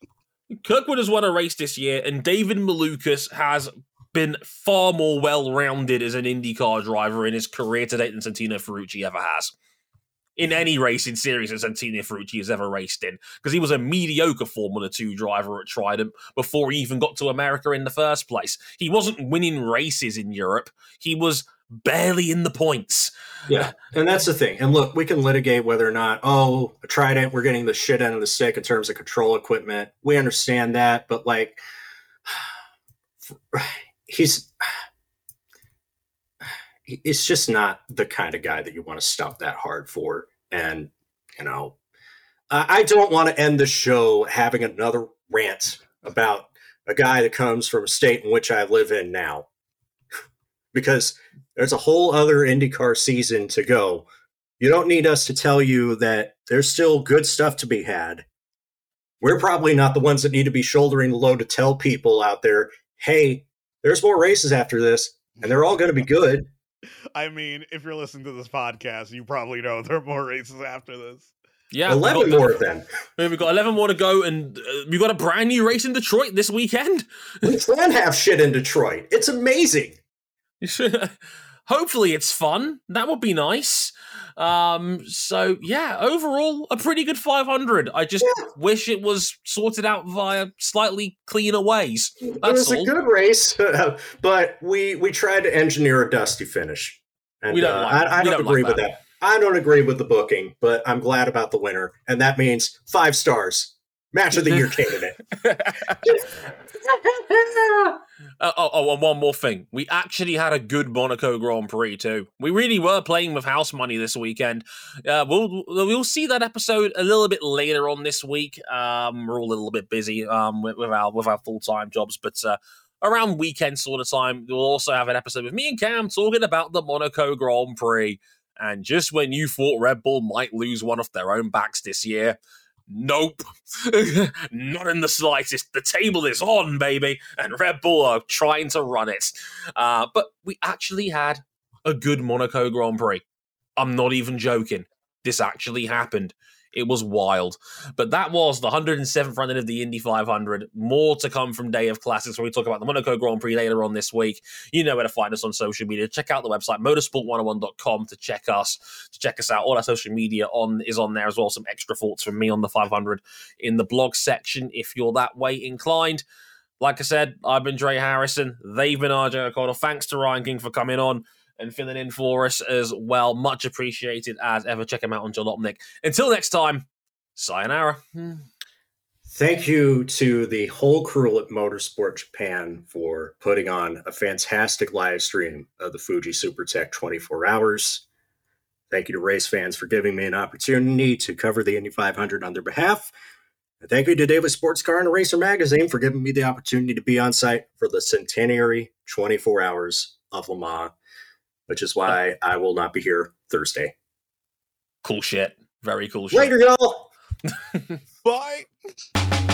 Kirkwood has won a race this year, and David Malukas has been far more well-rounded as an IndyCar driver in his career to date than Santino Ferrucci ever has. In any racing series that Santino Ferrucci has ever raced in, because he was a mediocre Formula two driver at Trident before he even got to America in the first place. He wasn't winning races in Europe. He was barely in the points. Yeah, and that's the thing. And look, we can litigate whether or not, oh, Trident, we're getting the shit out of the stick in terms of control equipment. We understand that, but like, he's... it's just not the kind of guy that you want to stump that hard for. And, you know, uh, I don't want to end the show having another rant about a guy that comes from a state in which I live in now, because there's a whole other IndyCar season to go. You don't need us to tell you that there's still good stuff to be had. We're probably not the ones that need to be shouldering the load to tell people out there, hey, there's more races after this, and they're all going to be good. I mean, if you're listening to this podcast, you probably know there are more races after this. Yeah, eleven got, more of them. We've got eleven more to go, and uh, we've got a brand new race in Detroit this weekend. We can have shit in Detroit. It's amazing. Hopefully it's fun. That would be nice. Um, so, yeah, overall, a pretty good five hundred. I just yeah. wish it was sorted out via slightly cleaner ways. That's it was all. a good race, but we, we tried to engineer a dusty finish. And, we don't uh, like I, I we don't, don't agree like that. with that. I don't agree with the booking, but I'm glad about the winner. And that means five stars. Match of the year candidate. Uh, oh, oh, and one more thing. We actually had a good Monaco Grand Prix, too. We really were playing with house money this weekend. Uh, we'll we'll see that episode a little bit later on this week. Um, we're all a little bit busy um, with, with our with our full-time jobs, but uh, around weekend sort of time, we'll also have an episode with me and Cam talking about the Monaco Grand Prix. And just when you thought Red Bull might lose one off their own backs this year, nope, not in the slightest. The table is on, baby, and Red Bull are trying to run it. Uh, but we actually had a good Monaco Grand Prix. I'm not even joking. This actually happened. It was wild. But that was the one hundred seventh running of the Indy five hundred. More to come from Day of Classics, where we talk about the Monaco Grand Prix later on this week. You know where to find us on social media. Check out the website, motorsport one oh one dot com, to check us, to check us out. All our social media on is on there as well. Some extra thoughts from me on the five hundred in the blog section, if you're that way inclined. Like I said, I've been Dre Harrison. They've been R J O'Connell. Thanks to Ryan King for coming on and filling in for us as well. Much appreciated as ever. Check him out on Jalopnik. Until next time, sayonara. Thank you to the whole crew at Motorsport Japan for putting on a fantastic live stream of the Fuji Super Tech twenty-four hours. Thank you to race fans for giving me an opportunity to cover the Indy five hundred on their behalf. And thank you to Davis Sports Car and Racer Magazine for giving me the opportunity to be on site for the centenary twenty-four hours of Le Mans, which is why I will not be here Thursday. Cool shit. Very cool shit. Later, y'all. Bye.